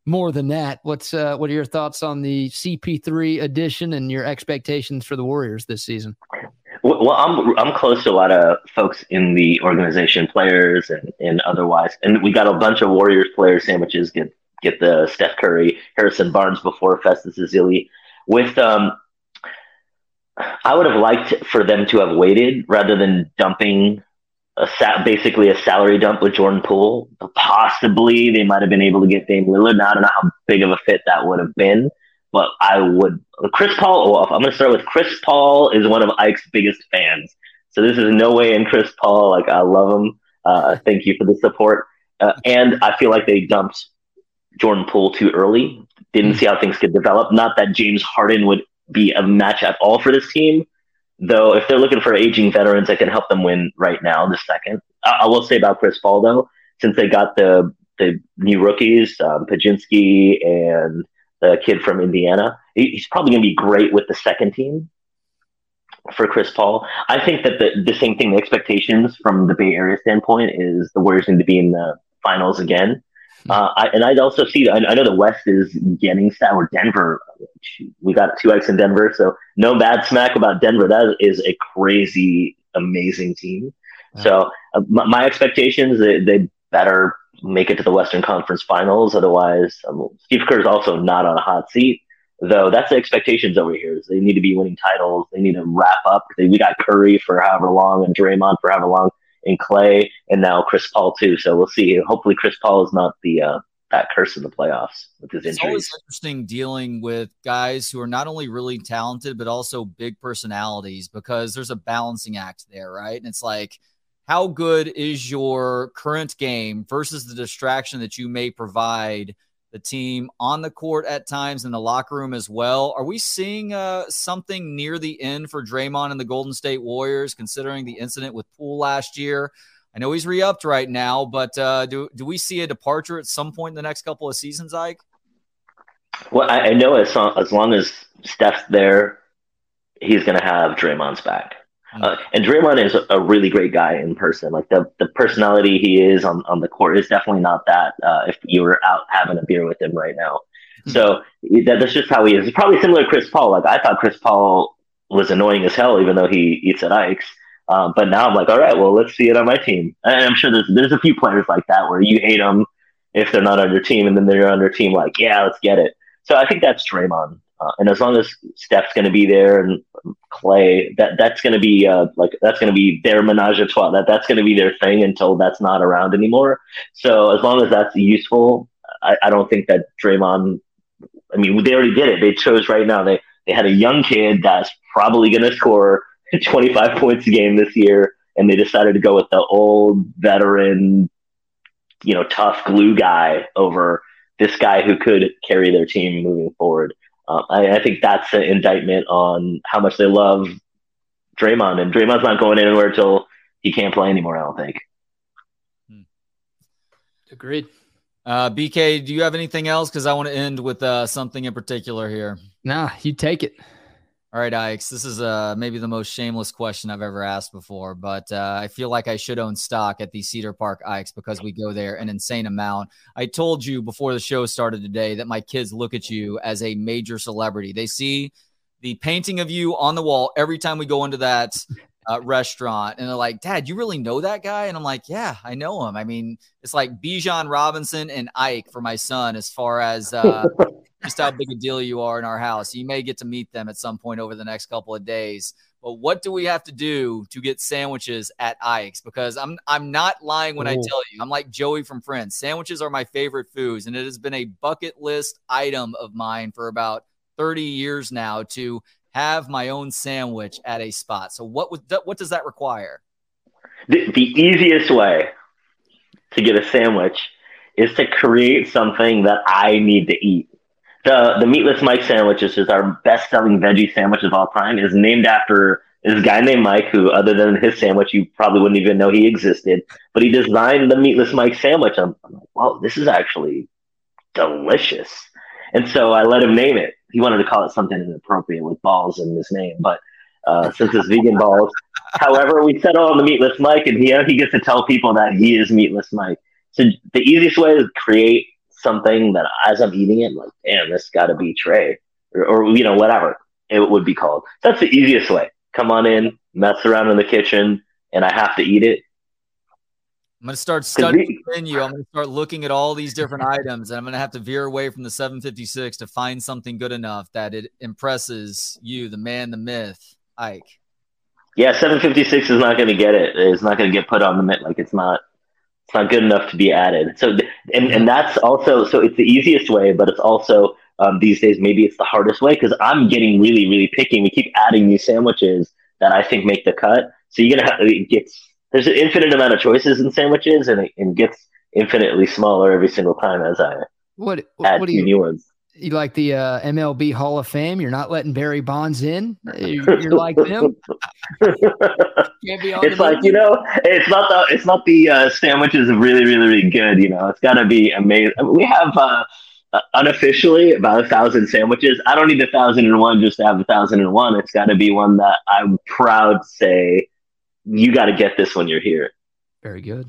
more than that. What's uh, what are your thoughts on the C P three addition and your expectations for the Warriors this season? Well, I'm I'm close to a lot of folks in the organization, players and, and otherwise, and we got a bunch of Warriors player sandwiches. Get get the Steph Curry, Harrison Barnes before Festus Ezeli. With um, I would have liked for them to have waited rather than dumping A sa- basically a salary dump with Jordan Poole. Possibly they might have been able to get Dame Lillard. Now, I don't know how big of a fit that would have been, but I would. Chris Paul, well, I'm going to start with Chris Paul is one of Ike's biggest fans. So this is no way in Chris Paul. Like, I love him. Uh, thank you for the support. Uh, and I feel like they dumped Jordan Poole too early. Didn't see how things could develop. Not that James Harden would be a match at all for this team. Though, if they're looking for aging veterans that can help them win right now, the second. I, I will say about Chris Paul, though, since they got the the new rookies, um, Pajinski and the kid from Indiana, he, he's probably going to be great with the second team for Chris Paul. I think that the, the same thing, the expectations from the Bay Area standpoint is the Warriors need to be in the finals again. Uh, I, and I'd also see, I, I know the West is getting sour. Denver, we got two X in Denver, so no bad smack about Denver. That is a crazy, amazing team. Wow. So uh, my, my expectations, they, they better make it to the Western Conference Finals. Otherwise, um, Steve Kerr is also not on a hot seat, though. That's the expectations over here. Is they need to be winning titles. They need to wrap up. They, we got Curry for however long and Draymond for however long, and Clay, and now Chris Paul too. So we'll see. Hopefully Chris Paul is not the uh, that curse in the playoffs with his injuries. It's always interesting dealing with guys who are not only really talented, but also big personalities, because there's a balancing act there, right? And it's like, how good is your current game versus the distraction that you may provide the team on the court at times, in the locker room as well? Are we seeing uh, something near the end for Draymond and the Golden State Warriors, considering the incident with Poole last year? I know he's re-upped right now, but uh, do do we see a departure at some point in the next couple of seasons, Ike? Well, I, I know as, as long as Steph's there, he's going to have Draymond's back. Mm-hmm. Uh, and Draymond is a really great guy in person. Like, the, the personality he is on, on the court is definitely not that uh, if you were out having a beer with him right now. Mm-hmm. So that, that's just how he is. It's probably similar to Chris Paul. Like, I thought Chris Paul was annoying as hell, even though he eats at Ike's. Um, but now I'm like, all right, well, let's see it on my team. And I'm sure there's there's a few players like that where you hate them if they're not on your team, and then they're on your team like, yeah, let's get it. So I think that's Draymond. Uh, and as long as Steph's going to be there and Clay, that that's going to be uh, like that's going to be their menage a trois. That that's going to be their thing until that's not around anymore. So as long as that's useful, I, I don't think that Draymond. I mean, they already did it. They chose right now. They they had a young kid that's probably going to score twenty-five points a game this year, and they decided to go with the old veteran, you know, tough glue guy over this guy who could carry their team moving forward. Uh, I, I think that's an indictment on how much they love Draymond, and Draymond's not going anywhere until he can't play anymore, I don't think. Hmm. Agreed. Uh, B K, do you have anything else? Because I want to end with uh, something in particular here. Nah, you take it. All right, Ike, this is uh, maybe the most shameless question I've ever asked before, but uh, I feel like I should own stock at the Cedar Park Ikes because we go there an insane amount. I told you before the show started today that my kids look at you as a major celebrity. They see the painting of you on the wall every time we go into that uh, restaurant, and they're like, Dad, you really know that guy? And I'm like, yeah, I know him. I mean, it's like Bijan Robinson and Ike for my son as far as uh, – just how big a deal you are in our house. You may get to meet them at some point over the next couple of days. Well, what do we have to do to get sandwiches at Ike's? Because I'm I'm not lying when Ooh. I tell you. I'm like Joey from Friends. Sandwiches are my favorite foods, and it has been a bucket list item of mine for about thirty years now to have my own sandwich at a spot. So what was, what does that require? The, the easiest way to get a sandwich is to create something that I need to eat. The the Meatless Mike sandwich, which is our best-selling veggie sandwich of all time, is named after this guy named Mike, who, other than his sandwich, you probably wouldn't even know he existed. But he designed the Meatless Mike sandwich. I'm, I'm like, wow, this is actually delicious. And so I let him name it. He wanted to call it something inappropriate with balls in his name, but uh, since it's vegan balls. However, we settled on the Meatless Mike, and he, he gets to tell people that he is Meatless Mike. So the easiest way is create something that as I'm eating it, I'm like, damn, this got to be Trey, or, or, you know, whatever it would be called. That's the easiest way. Come on in, mess around in the kitchen, and I have to eat it. I'm going to start studying the menu. I'm going to start looking at all these different items, and I'm going to have to veer away from the seven fifty-six to find something good enough that it impresses you, the man, the myth, Ike. Yeah, seven fifty-six is not going to get it. It's not going to get put on the myth. Like, it's not. It's not good enough to be added. So, and, and that's also, so it's the easiest way, but it's also um, these days, maybe it's the hardest way, because I'm getting really, really picky. We keep adding these sandwiches that I think make the cut. So you're going to have, it gets, there's an infinite amount of choices in sandwiches, and it, it gets infinitely smaller every single time as I what, add what do you, new ones. You like the uh, M L B Hall of Fame? You're not letting Barry Bonds in. You're, you're like them. Can't be on it's like menu. You know, it's not the it's not the uh, sandwiches are really really really good. You know, it's got to be amazing. I mean, we have uh, unofficially about a thousand sandwiches. I don't need a thousand and one just to have a thousand and one. It's got to be one that I'm proud to say you got to get this when you're here. Very good.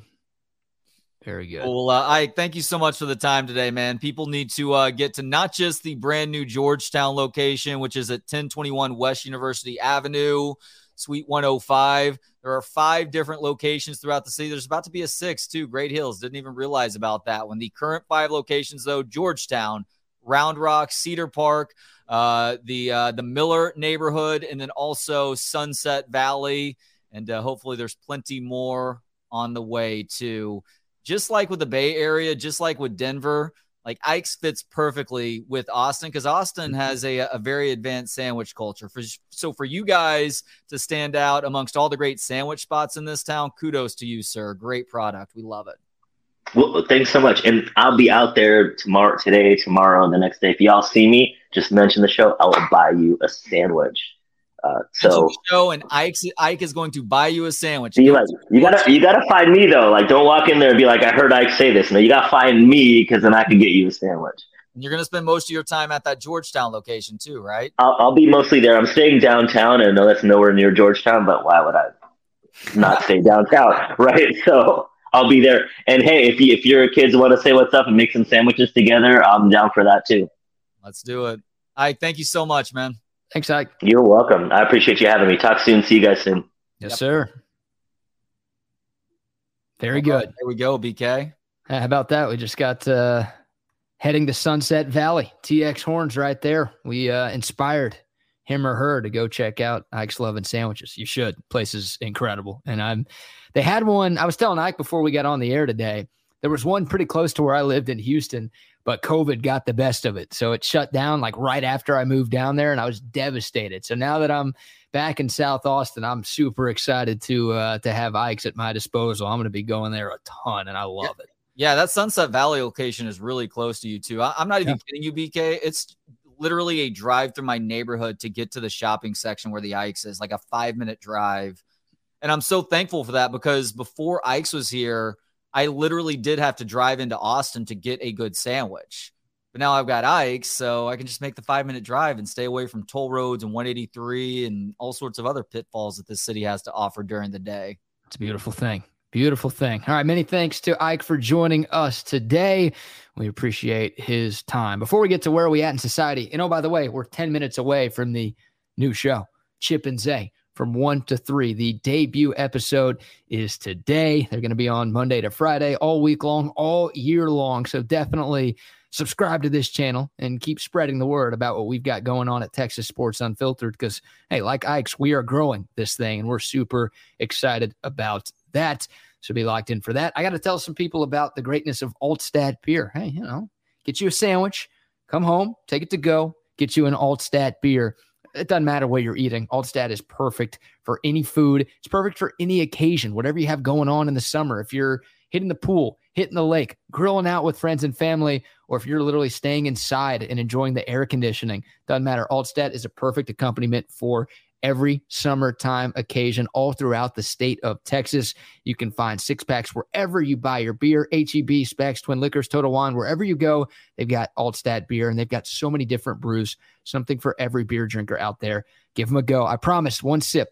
Very good. Well, uh, Ike, thank you so much for the time today, man. People need to uh, get to not just the brand new Georgetown location, which is at ten twenty-one West University Avenue, Suite one oh five. There are five different locations throughout the city. There's about to be a sixth, too. Great Hills. Didn't even realize about that one. The current five locations, though, Georgetown, Round Rock, Cedar Park, uh, the, uh, the Miller neighborhood, and then also Sunset Valley. And uh, hopefully there's plenty more on the way, too. Just like with the Bay Area, just like with Denver, like Ike's fits perfectly with Austin, because Austin has a, a very advanced sandwich culture. For, so for you guys to stand out amongst all the great sandwich spots in this town, kudos to you, sir. Great product. We love it. Well, thanks so much. And I'll be out there tomorrow, today, tomorrow, and the next day. If y'all see me, just mention the show. I will buy you a sandwich. Uh, so show and Ike's, Ike is going to buy you a sandwich. Be like, you gotta, you gotta find me though. Like, don't walk in there and be like, I heard Ike say this. No, you gotta find me, because then I can get you a sandwich. And you're gonna spend most of your time at that Georgetown location too, right? I'll, I'll be mostly there. I'm staying downtown, and I know that's nowhere near Georgetown, but why would I not stay downtown, right? So I'll be there. And hey, if you, if your kids want to say what's up and make some sandwiches together, I'm down for that too. Let's do it. Ike, thank you so much, man. Thanks, Ike. You're welcome. I appreciate you having me. Talk soon. See you guys soon. Yes, yep. Sir. Very good. Right, there we go, B K. How about that? We just got uh, heading to Sunset Valley. T X Horns right there. We uh, inspired him or her to go check out Ike's Love and Sandwiches. You should. Place is incredible. And I'm. They had one. I was telling Ike before we got on the air today, there was one pretty close to where I lived in Houston, but COVID got the best of it. So it shut down like right after I moved down there, and I was devastated. So now that I'm back in South Austin, I'm super excited to uh, to have Ike's at my disposal. I'm going to be going there a ton, and I love yeah. it. Yeah, that Sunset Valley location is really close to you, too. I- I'm not even yeah. kidding you, B K. It's literally a drive through my neighborhood to get to the shopping section where the Ike's is, like a five-minute drive. And I'm so thankful for that, because before Ike's was here, I literally did have to drive into Austin to get a good sandwich. But now I've got Ike's, so I can just make the five-minute drive and stay away from toll roads and one eighty-three and all sorts of other pitfalls that this city has to offer during the day. It's a beautiful thing. Beautiful thing. All right, many thanks to Ike for joining us today. We appreciate his time. Before we get to where we at in society, you know, by the way, we're ten minutes away from the new show, Chip and Zay. From one to three, the debut episode is today. They're going to be on Monday to Friday, all week long, all year long. So definitely subscribe to this channel and keep spreading the word about what we've got going on at Texas Sports Unfiltered, because, hey, like Ike's, we are growing this thing, and we're super excited about that. So be locked in for that. I got to tell some people about the greatness of Altstad beer. Hey, you know, get you a sandwich, come home, take it to go, get you an Altstad beer. It doesn't matter what you're eating. Altstad is perfect for any food. It's perfect for any occasion, whatever you have going on in the summer. If you're hitting the pool, hitting the lake, grilling out with friends and family, or if you're literally staying inside and enjoying the air conditioning, doesn't matter. Altstad is a perfect accompaniment for every summertime occasion all throughout the state of Texas. You can find six packs wherever you buy your beer, H E B, Specs, Twin Liquors, Total Wine, wherever you go, they've got Altstad beer, and they've got so many different brews, something for every beer drinker out there. Give them a go. I promise, one sip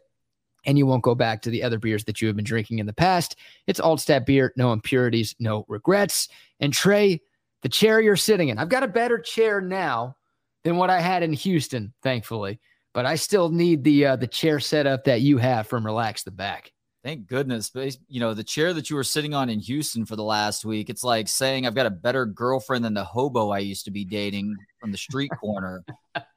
and you won't go back to the other beers that you have been drinking in the past. It's Altstad beer, no impurities, no regrets. And Trey, the chair you're sitting in, I've got a better chair now than what I had in Houston, thankfully. But I still need the uh, the chair setup that you have from Relax the Back. Thank goodness. But, you know, the chair that you were sitting on in Houston for the last week, it's like saying I've got a better girlfriend than the hobo I used to be dating from the street corner.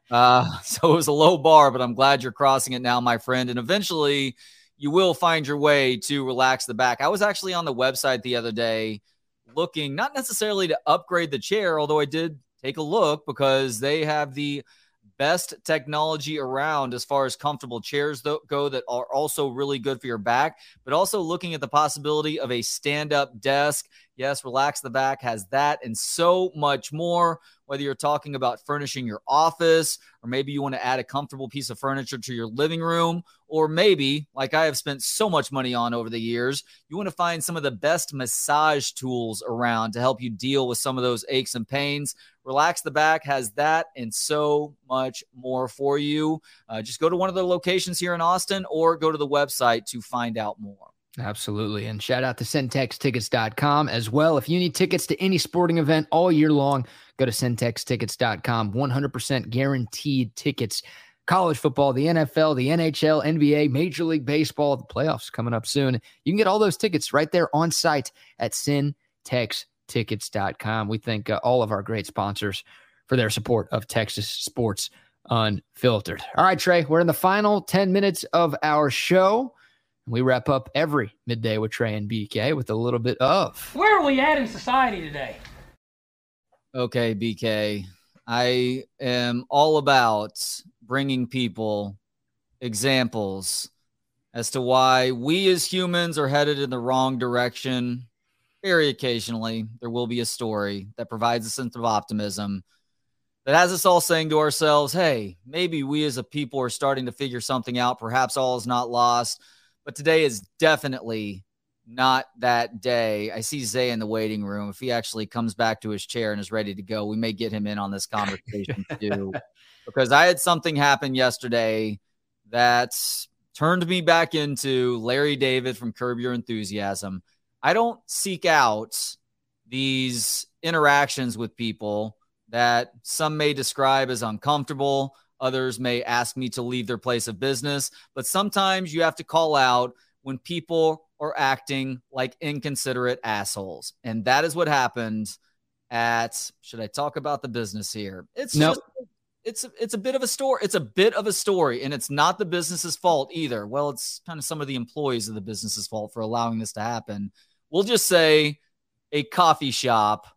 Uh, so it was a low bar, but I'm glad you're crossing it now, my friend. And eventually you will find your way to Relax the Back. I was actually on the website the other day looking, not necessarily to upgrade the chair, although I did take a look because they have the best technology around as far as comfortable chairs go that are also really good for your back, but also looking at the possibility of a stand-up desk. Yes, Relax the Back has that and so much more, whether you're talking about furnishing your office, or maybe you want to add a comfortable piece of furniture to your living room, or maybe, like I have spent so much money on over the years, you want to find some of the best massage tools around to help you deal with some of those aches and pains. Relax the Back has that and so much more for you. Uh, just go to one of the locations here in Austin or go to the website to find out more. Absolutely. And shout out to Sentex Tickets dot com as well. If you need tickets to any sporting event all year long, go to Sentex Tickets dot com. one hundred percent guaranteed tickets. College football, the N F L, the N H L, N B A, Major League Baseball, the playoffs coming up soon. You can get all those tickets right there on site at Sentex Tickets dot com. We thank uh, all of our great sponsors for their support of Texas Sports Unfiltered. All right, Trey, we're in the final ten minutes of our show. We wrap up every midday with Trey and B K with a little bit of... Where are we at in society today? Okay, B K. I am all about bringing people examples as to why we as humans are headed in the wrong direction. Very occasionally, there will be a story that provides a sense of optimism that has us all saying to ourselves, hey, maybe we as a people are starting to figure something out. Perhaps all is not lost. But today is definitely not that day. I see Zay in the waiting room. If he actually comes back to his chair and is ready to go, we may get him in on this conversation too. Because I had something happen yesterday that turned me back into Larry David from Curb Your Enthusiasm. I don't seek out these interactions with people that some may describe as uncomfortable. Others may ask me to leave their place of business, but sometimes you have to call out when people are acting like inconsiderate assholes. And that is what happened at, should I talk about the business here? It's nope. just, it's, it's a bit of a story. It's a bit of a story and it's not the business's fault either. Well, it's kind of some of the employees of the business's fault for allowing this to happen. We'll just say a coffee shop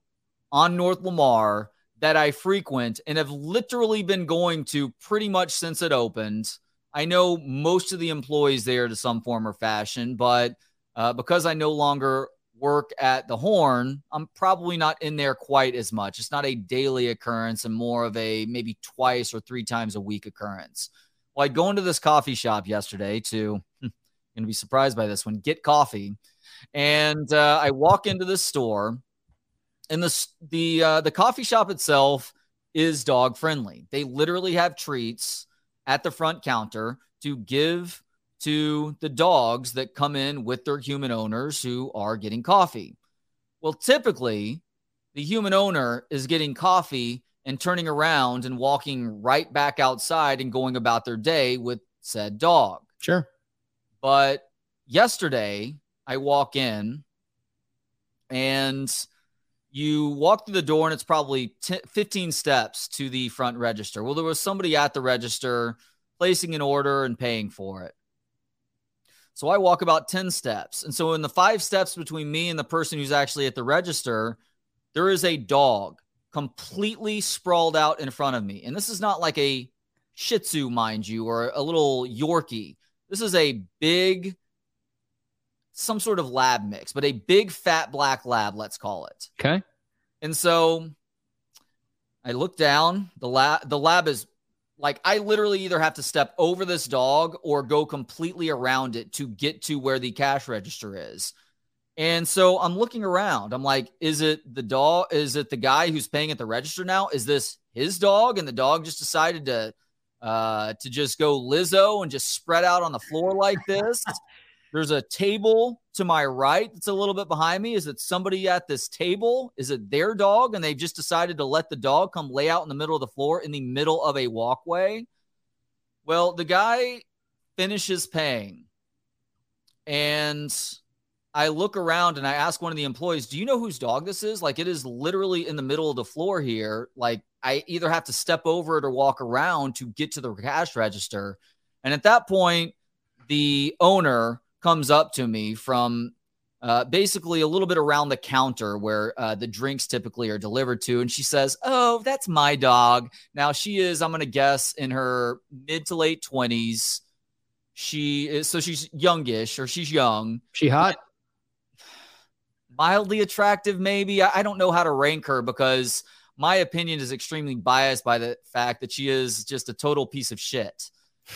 on North Lamar that I frequent and have literally been going to pretty much since it opened. I know most of the employees there to some form or fashion, but uh, because I no longer work at the Horn, I'm probably not in there quite as much. It's not a daily occurrence and more of a maybe twice or three times a week occurrence. Well, I go into this coffee shop yesterday to, I'm going to be surprised by this one, get coffee. And uh, I walk into this store. And the the uh, the coffee shop itself is dog friendly. They literally have treats at the front counter to give to the dogs that come in with their human owners who are getting coffee. Well, typically, the human owner is getting coffee and turning around and walking right back outside and going about their day with said dog. Sure. But yesterday, I walk in and you walk through the door and it's probably ten, fifteen steps to the front register. Well, there was somebody at the register placing an order and paying for it. So I walk about ten steps. And so in the five steps between me and the person who's actually at the register, there is a dog completely sprawled out in front of me. And this is not like a Shih Tzu, mind you, or a little Yorkie. This is a big, some sort of lab mix, but a big fat black lab, let's call it. Okay. And so I look down, the lab, the lab is like, I literally either have to step over this dog or go completely around it to get to where the cash register is. And so I'm looking around. I'm like, is it the dog? Is it the guy who's paying at the register now? Is this his dog? And the dog just decided to, uh, to just go Lizzo and just spread out on the floor like this. There's a table to my right that's a little bit behind me. Is it somebody at this table? Is it their dog? And they've just decided to let the dog come lay out in the middle of the floor in the middle of a walkway. Well, the guy finishes paying. And I look around and I ask one of the employees, do you know whose dog this is? Like, it is literally in the middle of the floor here. Like, I either have to step over it or walk around to get to the cash register. And at that point, the owner comes up to me from uh, basically a little bit around the counter where uh, the drinks typically are delivered to. And she says, oh, that's my dog. Now she is, I'm going to guess, in her mid to late twenties. She is, so she's youngish, or she's young. She hot? Mildly attractive, maybe. I, I don't know how to rank her because my opinion is extremely biased by the fact that she is just a total piece of shit.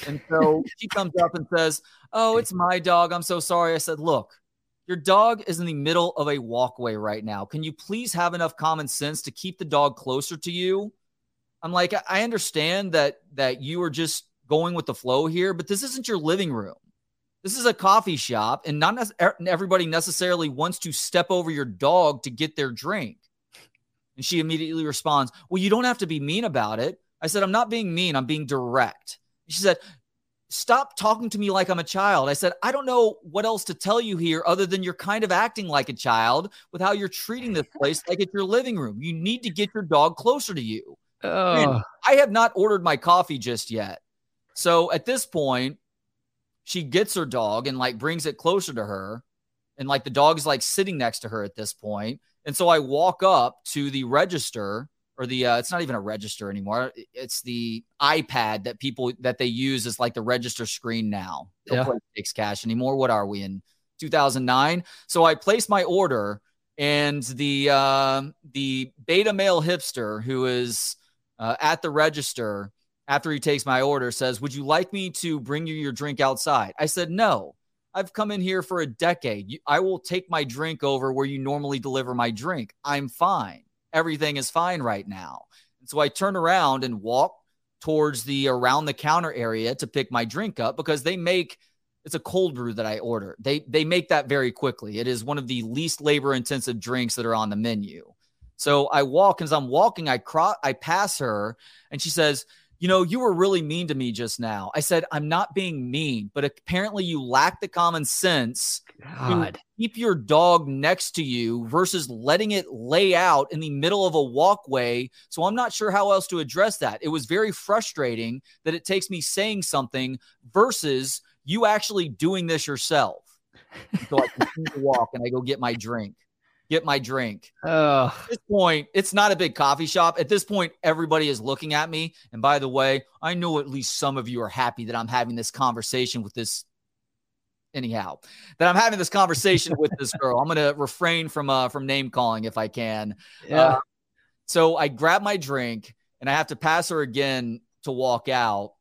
And so she comes up and says, oh, it's my dog. I'm so sorry. I said, look, your dog is in the middle of a walkway right now. Can you please have enough common sense to keep the dog closer to you? I'm like, I understand that that you are just going with the flow here, but this isn't your living room. This is a coffee shop, and not ne- everybody necessarily wants to step over your dog to get their drink. And she immediately responds, well, you don't have to be mean about it. I said, I'm not being mean. I'm being direct. She said, stop talking to me like I'm a child. I said, I don't know what else to tell you here other than you're kind of acting like a child with how you're treating this place like it's your living room. You need to get your dog closer to you. Oh. Man, I have not ordered my coffee just yet. So at this point, she gets her dog and like brings it closer to her. And like the dog is like sitting next to her at this point. And so I walk up to the register. Or the uh, it's not even a register anymore. It's the iPad that people that they use as like the register screen now. Yeah. Nobody takes cash anymore. What are we in two thousand nine? So I place my order, and the uh, the beta male hipster who is uh, at the register after he takes my order says, "Would you like me to bring you your drink outside?" I said, "No, I've come in here for a decade. I will take my drink over where you normally deliver my drink. I'm fine. Everything is fine right now." And so I turn around and walk towards the around the counter area to pick my drink up because they make, it's a cold brew that I order. They, they make that very quickly. It is one of the least labor intensive drinks that are on the menu. So I walk, and as I'm walking, I cro- I pass her, and she says, you know, you were really mean to me just now. I said, I'm not being mean, but apparently you lack the common sense God. to keep your dog next to you versus letting it lay out in the middle of a walkway. So I'm not sure how else to address that. It was very frustrating that it takes me saying something versus you actually doing this yourself. So I continue to walk, and I go get my drink. Get my drink. Oh. At this point, it's not a big coffee shop. At this point, everybody is looking at me. And by the way, I know at least some of you are happy that I'm having this conversation with this. Anyhow, that I'm having this conversation with this girl. I'm going to refrain from uh, from name calling if I can. Yeah. Uh, so I grab my drink, and I have to pass her again to walk out.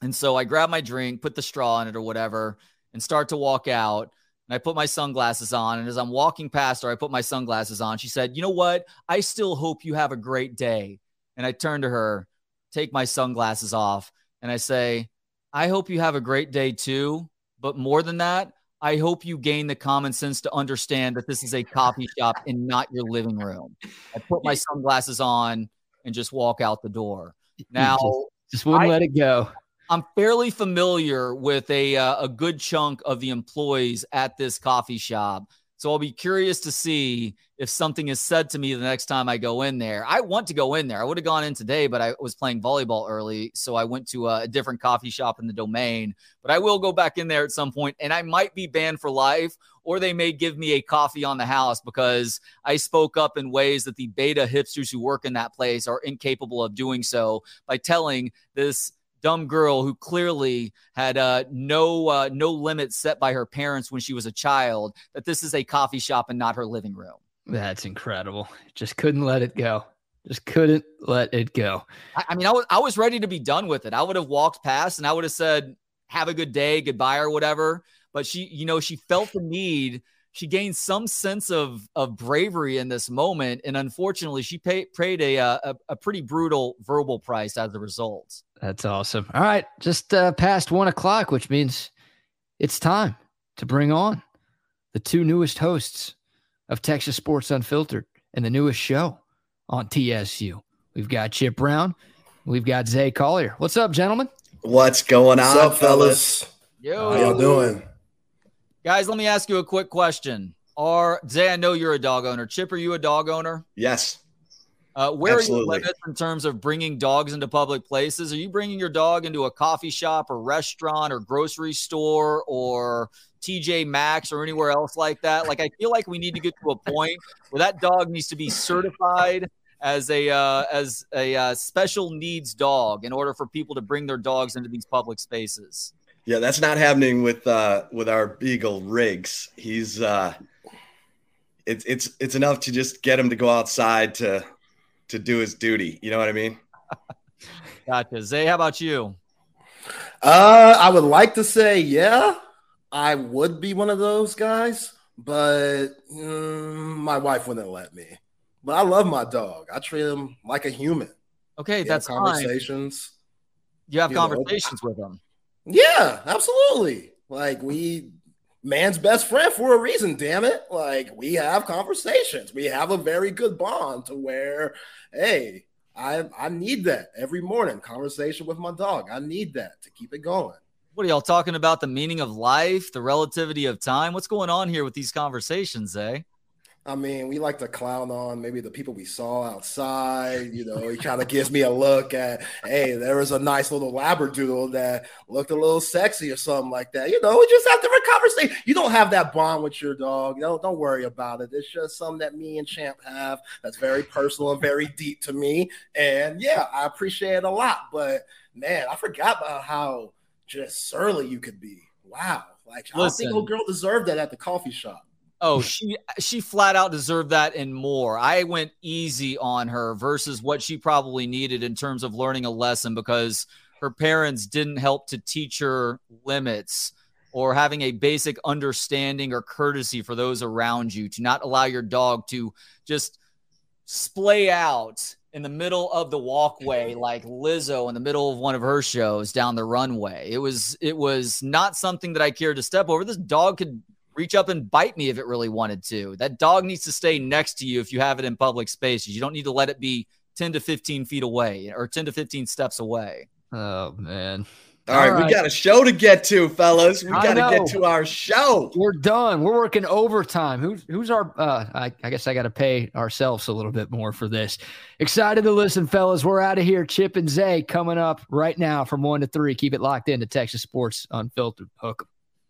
And so I grab my drink, put the straw in it or whatever, and start to walk out. And I put my sunglasses on. And as I'm walking past her, I put my sunglasses on. She said, you know what? I still hope you have a great day. And I turn to her, take my sunglasses off. And I say, I hope you have a great day too. But more than that, I hope you gain the common sense to understand that this is a coffee shop and not your living room. I put my sunglasses on and just walk out the door. Now, just, just wouldn't I, let it go. I'm fairly familiar with a uh, a good chunk of the employees at this coffee shop. So I'll be curious to see if something is said to me the next time I go in there. I want to go in there. I would have gone in today, but I was playing volleyball early, so I went to a different coffee shop in the Domain. But I will go back in there at some point, and I might be banned for life, or they may give me a coffee on the house because I spoke up in ways that the beta hipsters who work in that place are incapable of doing so by telling this dumb girl who clearly had uh, no uh, no limits set by her parents when she was a child that this is a coffee shop and not her living room. That's incredible. Just couldn't let it go. Just couldn't let it go. I, I mean, I was I was ready to be done with it. I would have walked past and I would have said, "Have a good day, goodbye," or whatever. But she, you know, she felt the need. She gained some sense of of bravery in this moment, and unfortunately, she paid paid a a, a pretty brutal verbal price as a result. That's awesome. All right, just uh, past one o'clock, which means it's time to bring on the two newest hosts of Texas Sports Unfiltered and the newest show on T S U. We've got Chip Brown. We've got Zay Collier. What's up, gentlemen? What's going What's on, up, fellas? Yo. How y'all doing? Guys, let me ask you a quick question. Are Zay, I know you're a dog owner. Chip, are you a dog owner? Yes. Uh, where Absolutely. Are your limits in terms of bringing dogs into public places? Are you bringing your dog into a coffee shop or restaurant or grocery store or T J Maxx or anywhere else like that? Like, I feel like we need to get to a point where that dog needs to be certified as a uh, as a uh, special needs dog in order for people to bring their dogs into these public spaces. Yeah, that's not happening with uh, with our beagle Riggs. He's uh, it's it's it's enough to just get him to go outside to. to do his duty. You know what I mean? Gotcha. Zay, how about you? Uh, I would like to say, yeah, I would be one of those guys, but um, my wife wouldn't let me. But I love my dog. I treat him like a human. Okay, we that's conversations. Fine. You have you conversations know. with him. Yeah, absolutely. Like we man's best friend for a reason, damn it. Like, we have conversations. We have a very good bond to where, hey, I I need that every morning. Conversation with my dog. I need that to keep it going. What are y'all talking about? The meaning of life, the relativity of time? What's going on here with these conversations, eh? I mean, we like to clown on maybe the people we saw outside. You know, he kind of gives me a look at, hey, there was a nice little labradoodle that looked a little sexy or something like that. You know, we just have to You don't have that bond with your dog. Don't, don't worry about it. It's just something that me and Champ have that's very personal and very deep to me. And, yeah, I appreciate it a lot. But, man, I forgot about how just surly you could be. Wow. Like, Listen. I think old girl deserved that at the coffee shop. Oh, she she flat out deserved that and more. I went easy on her versus what she probably needed in terms of learning a lesson because her parents didn't help to teach her limits or having a basic understanding or courtesy for those around you to not allow your dog to just splay out in the middle of the walkway like Lizzo in the middle of one of her shows down the runway. It was it was not something that I cared to step over. This dog could reach up and bite me if it really wanted to. That dog needs to stay next to you if you have it in public spaces. You don't need to let it be ten to fifteen feet away or ten to fifteen steps away. Oh, man. All, All right, right, we got a show to get to, fellas. We got to get to our show. We're done. We're working overtime. Who's who's our uh, – I, I guess I got to pay ourselves a little bit more for this. Excited to listen, fellas. We're out of here. Chip and Zay coming up right now from one to three. Keep it locked in to Texas Sports Unfiltered. Hook 'em.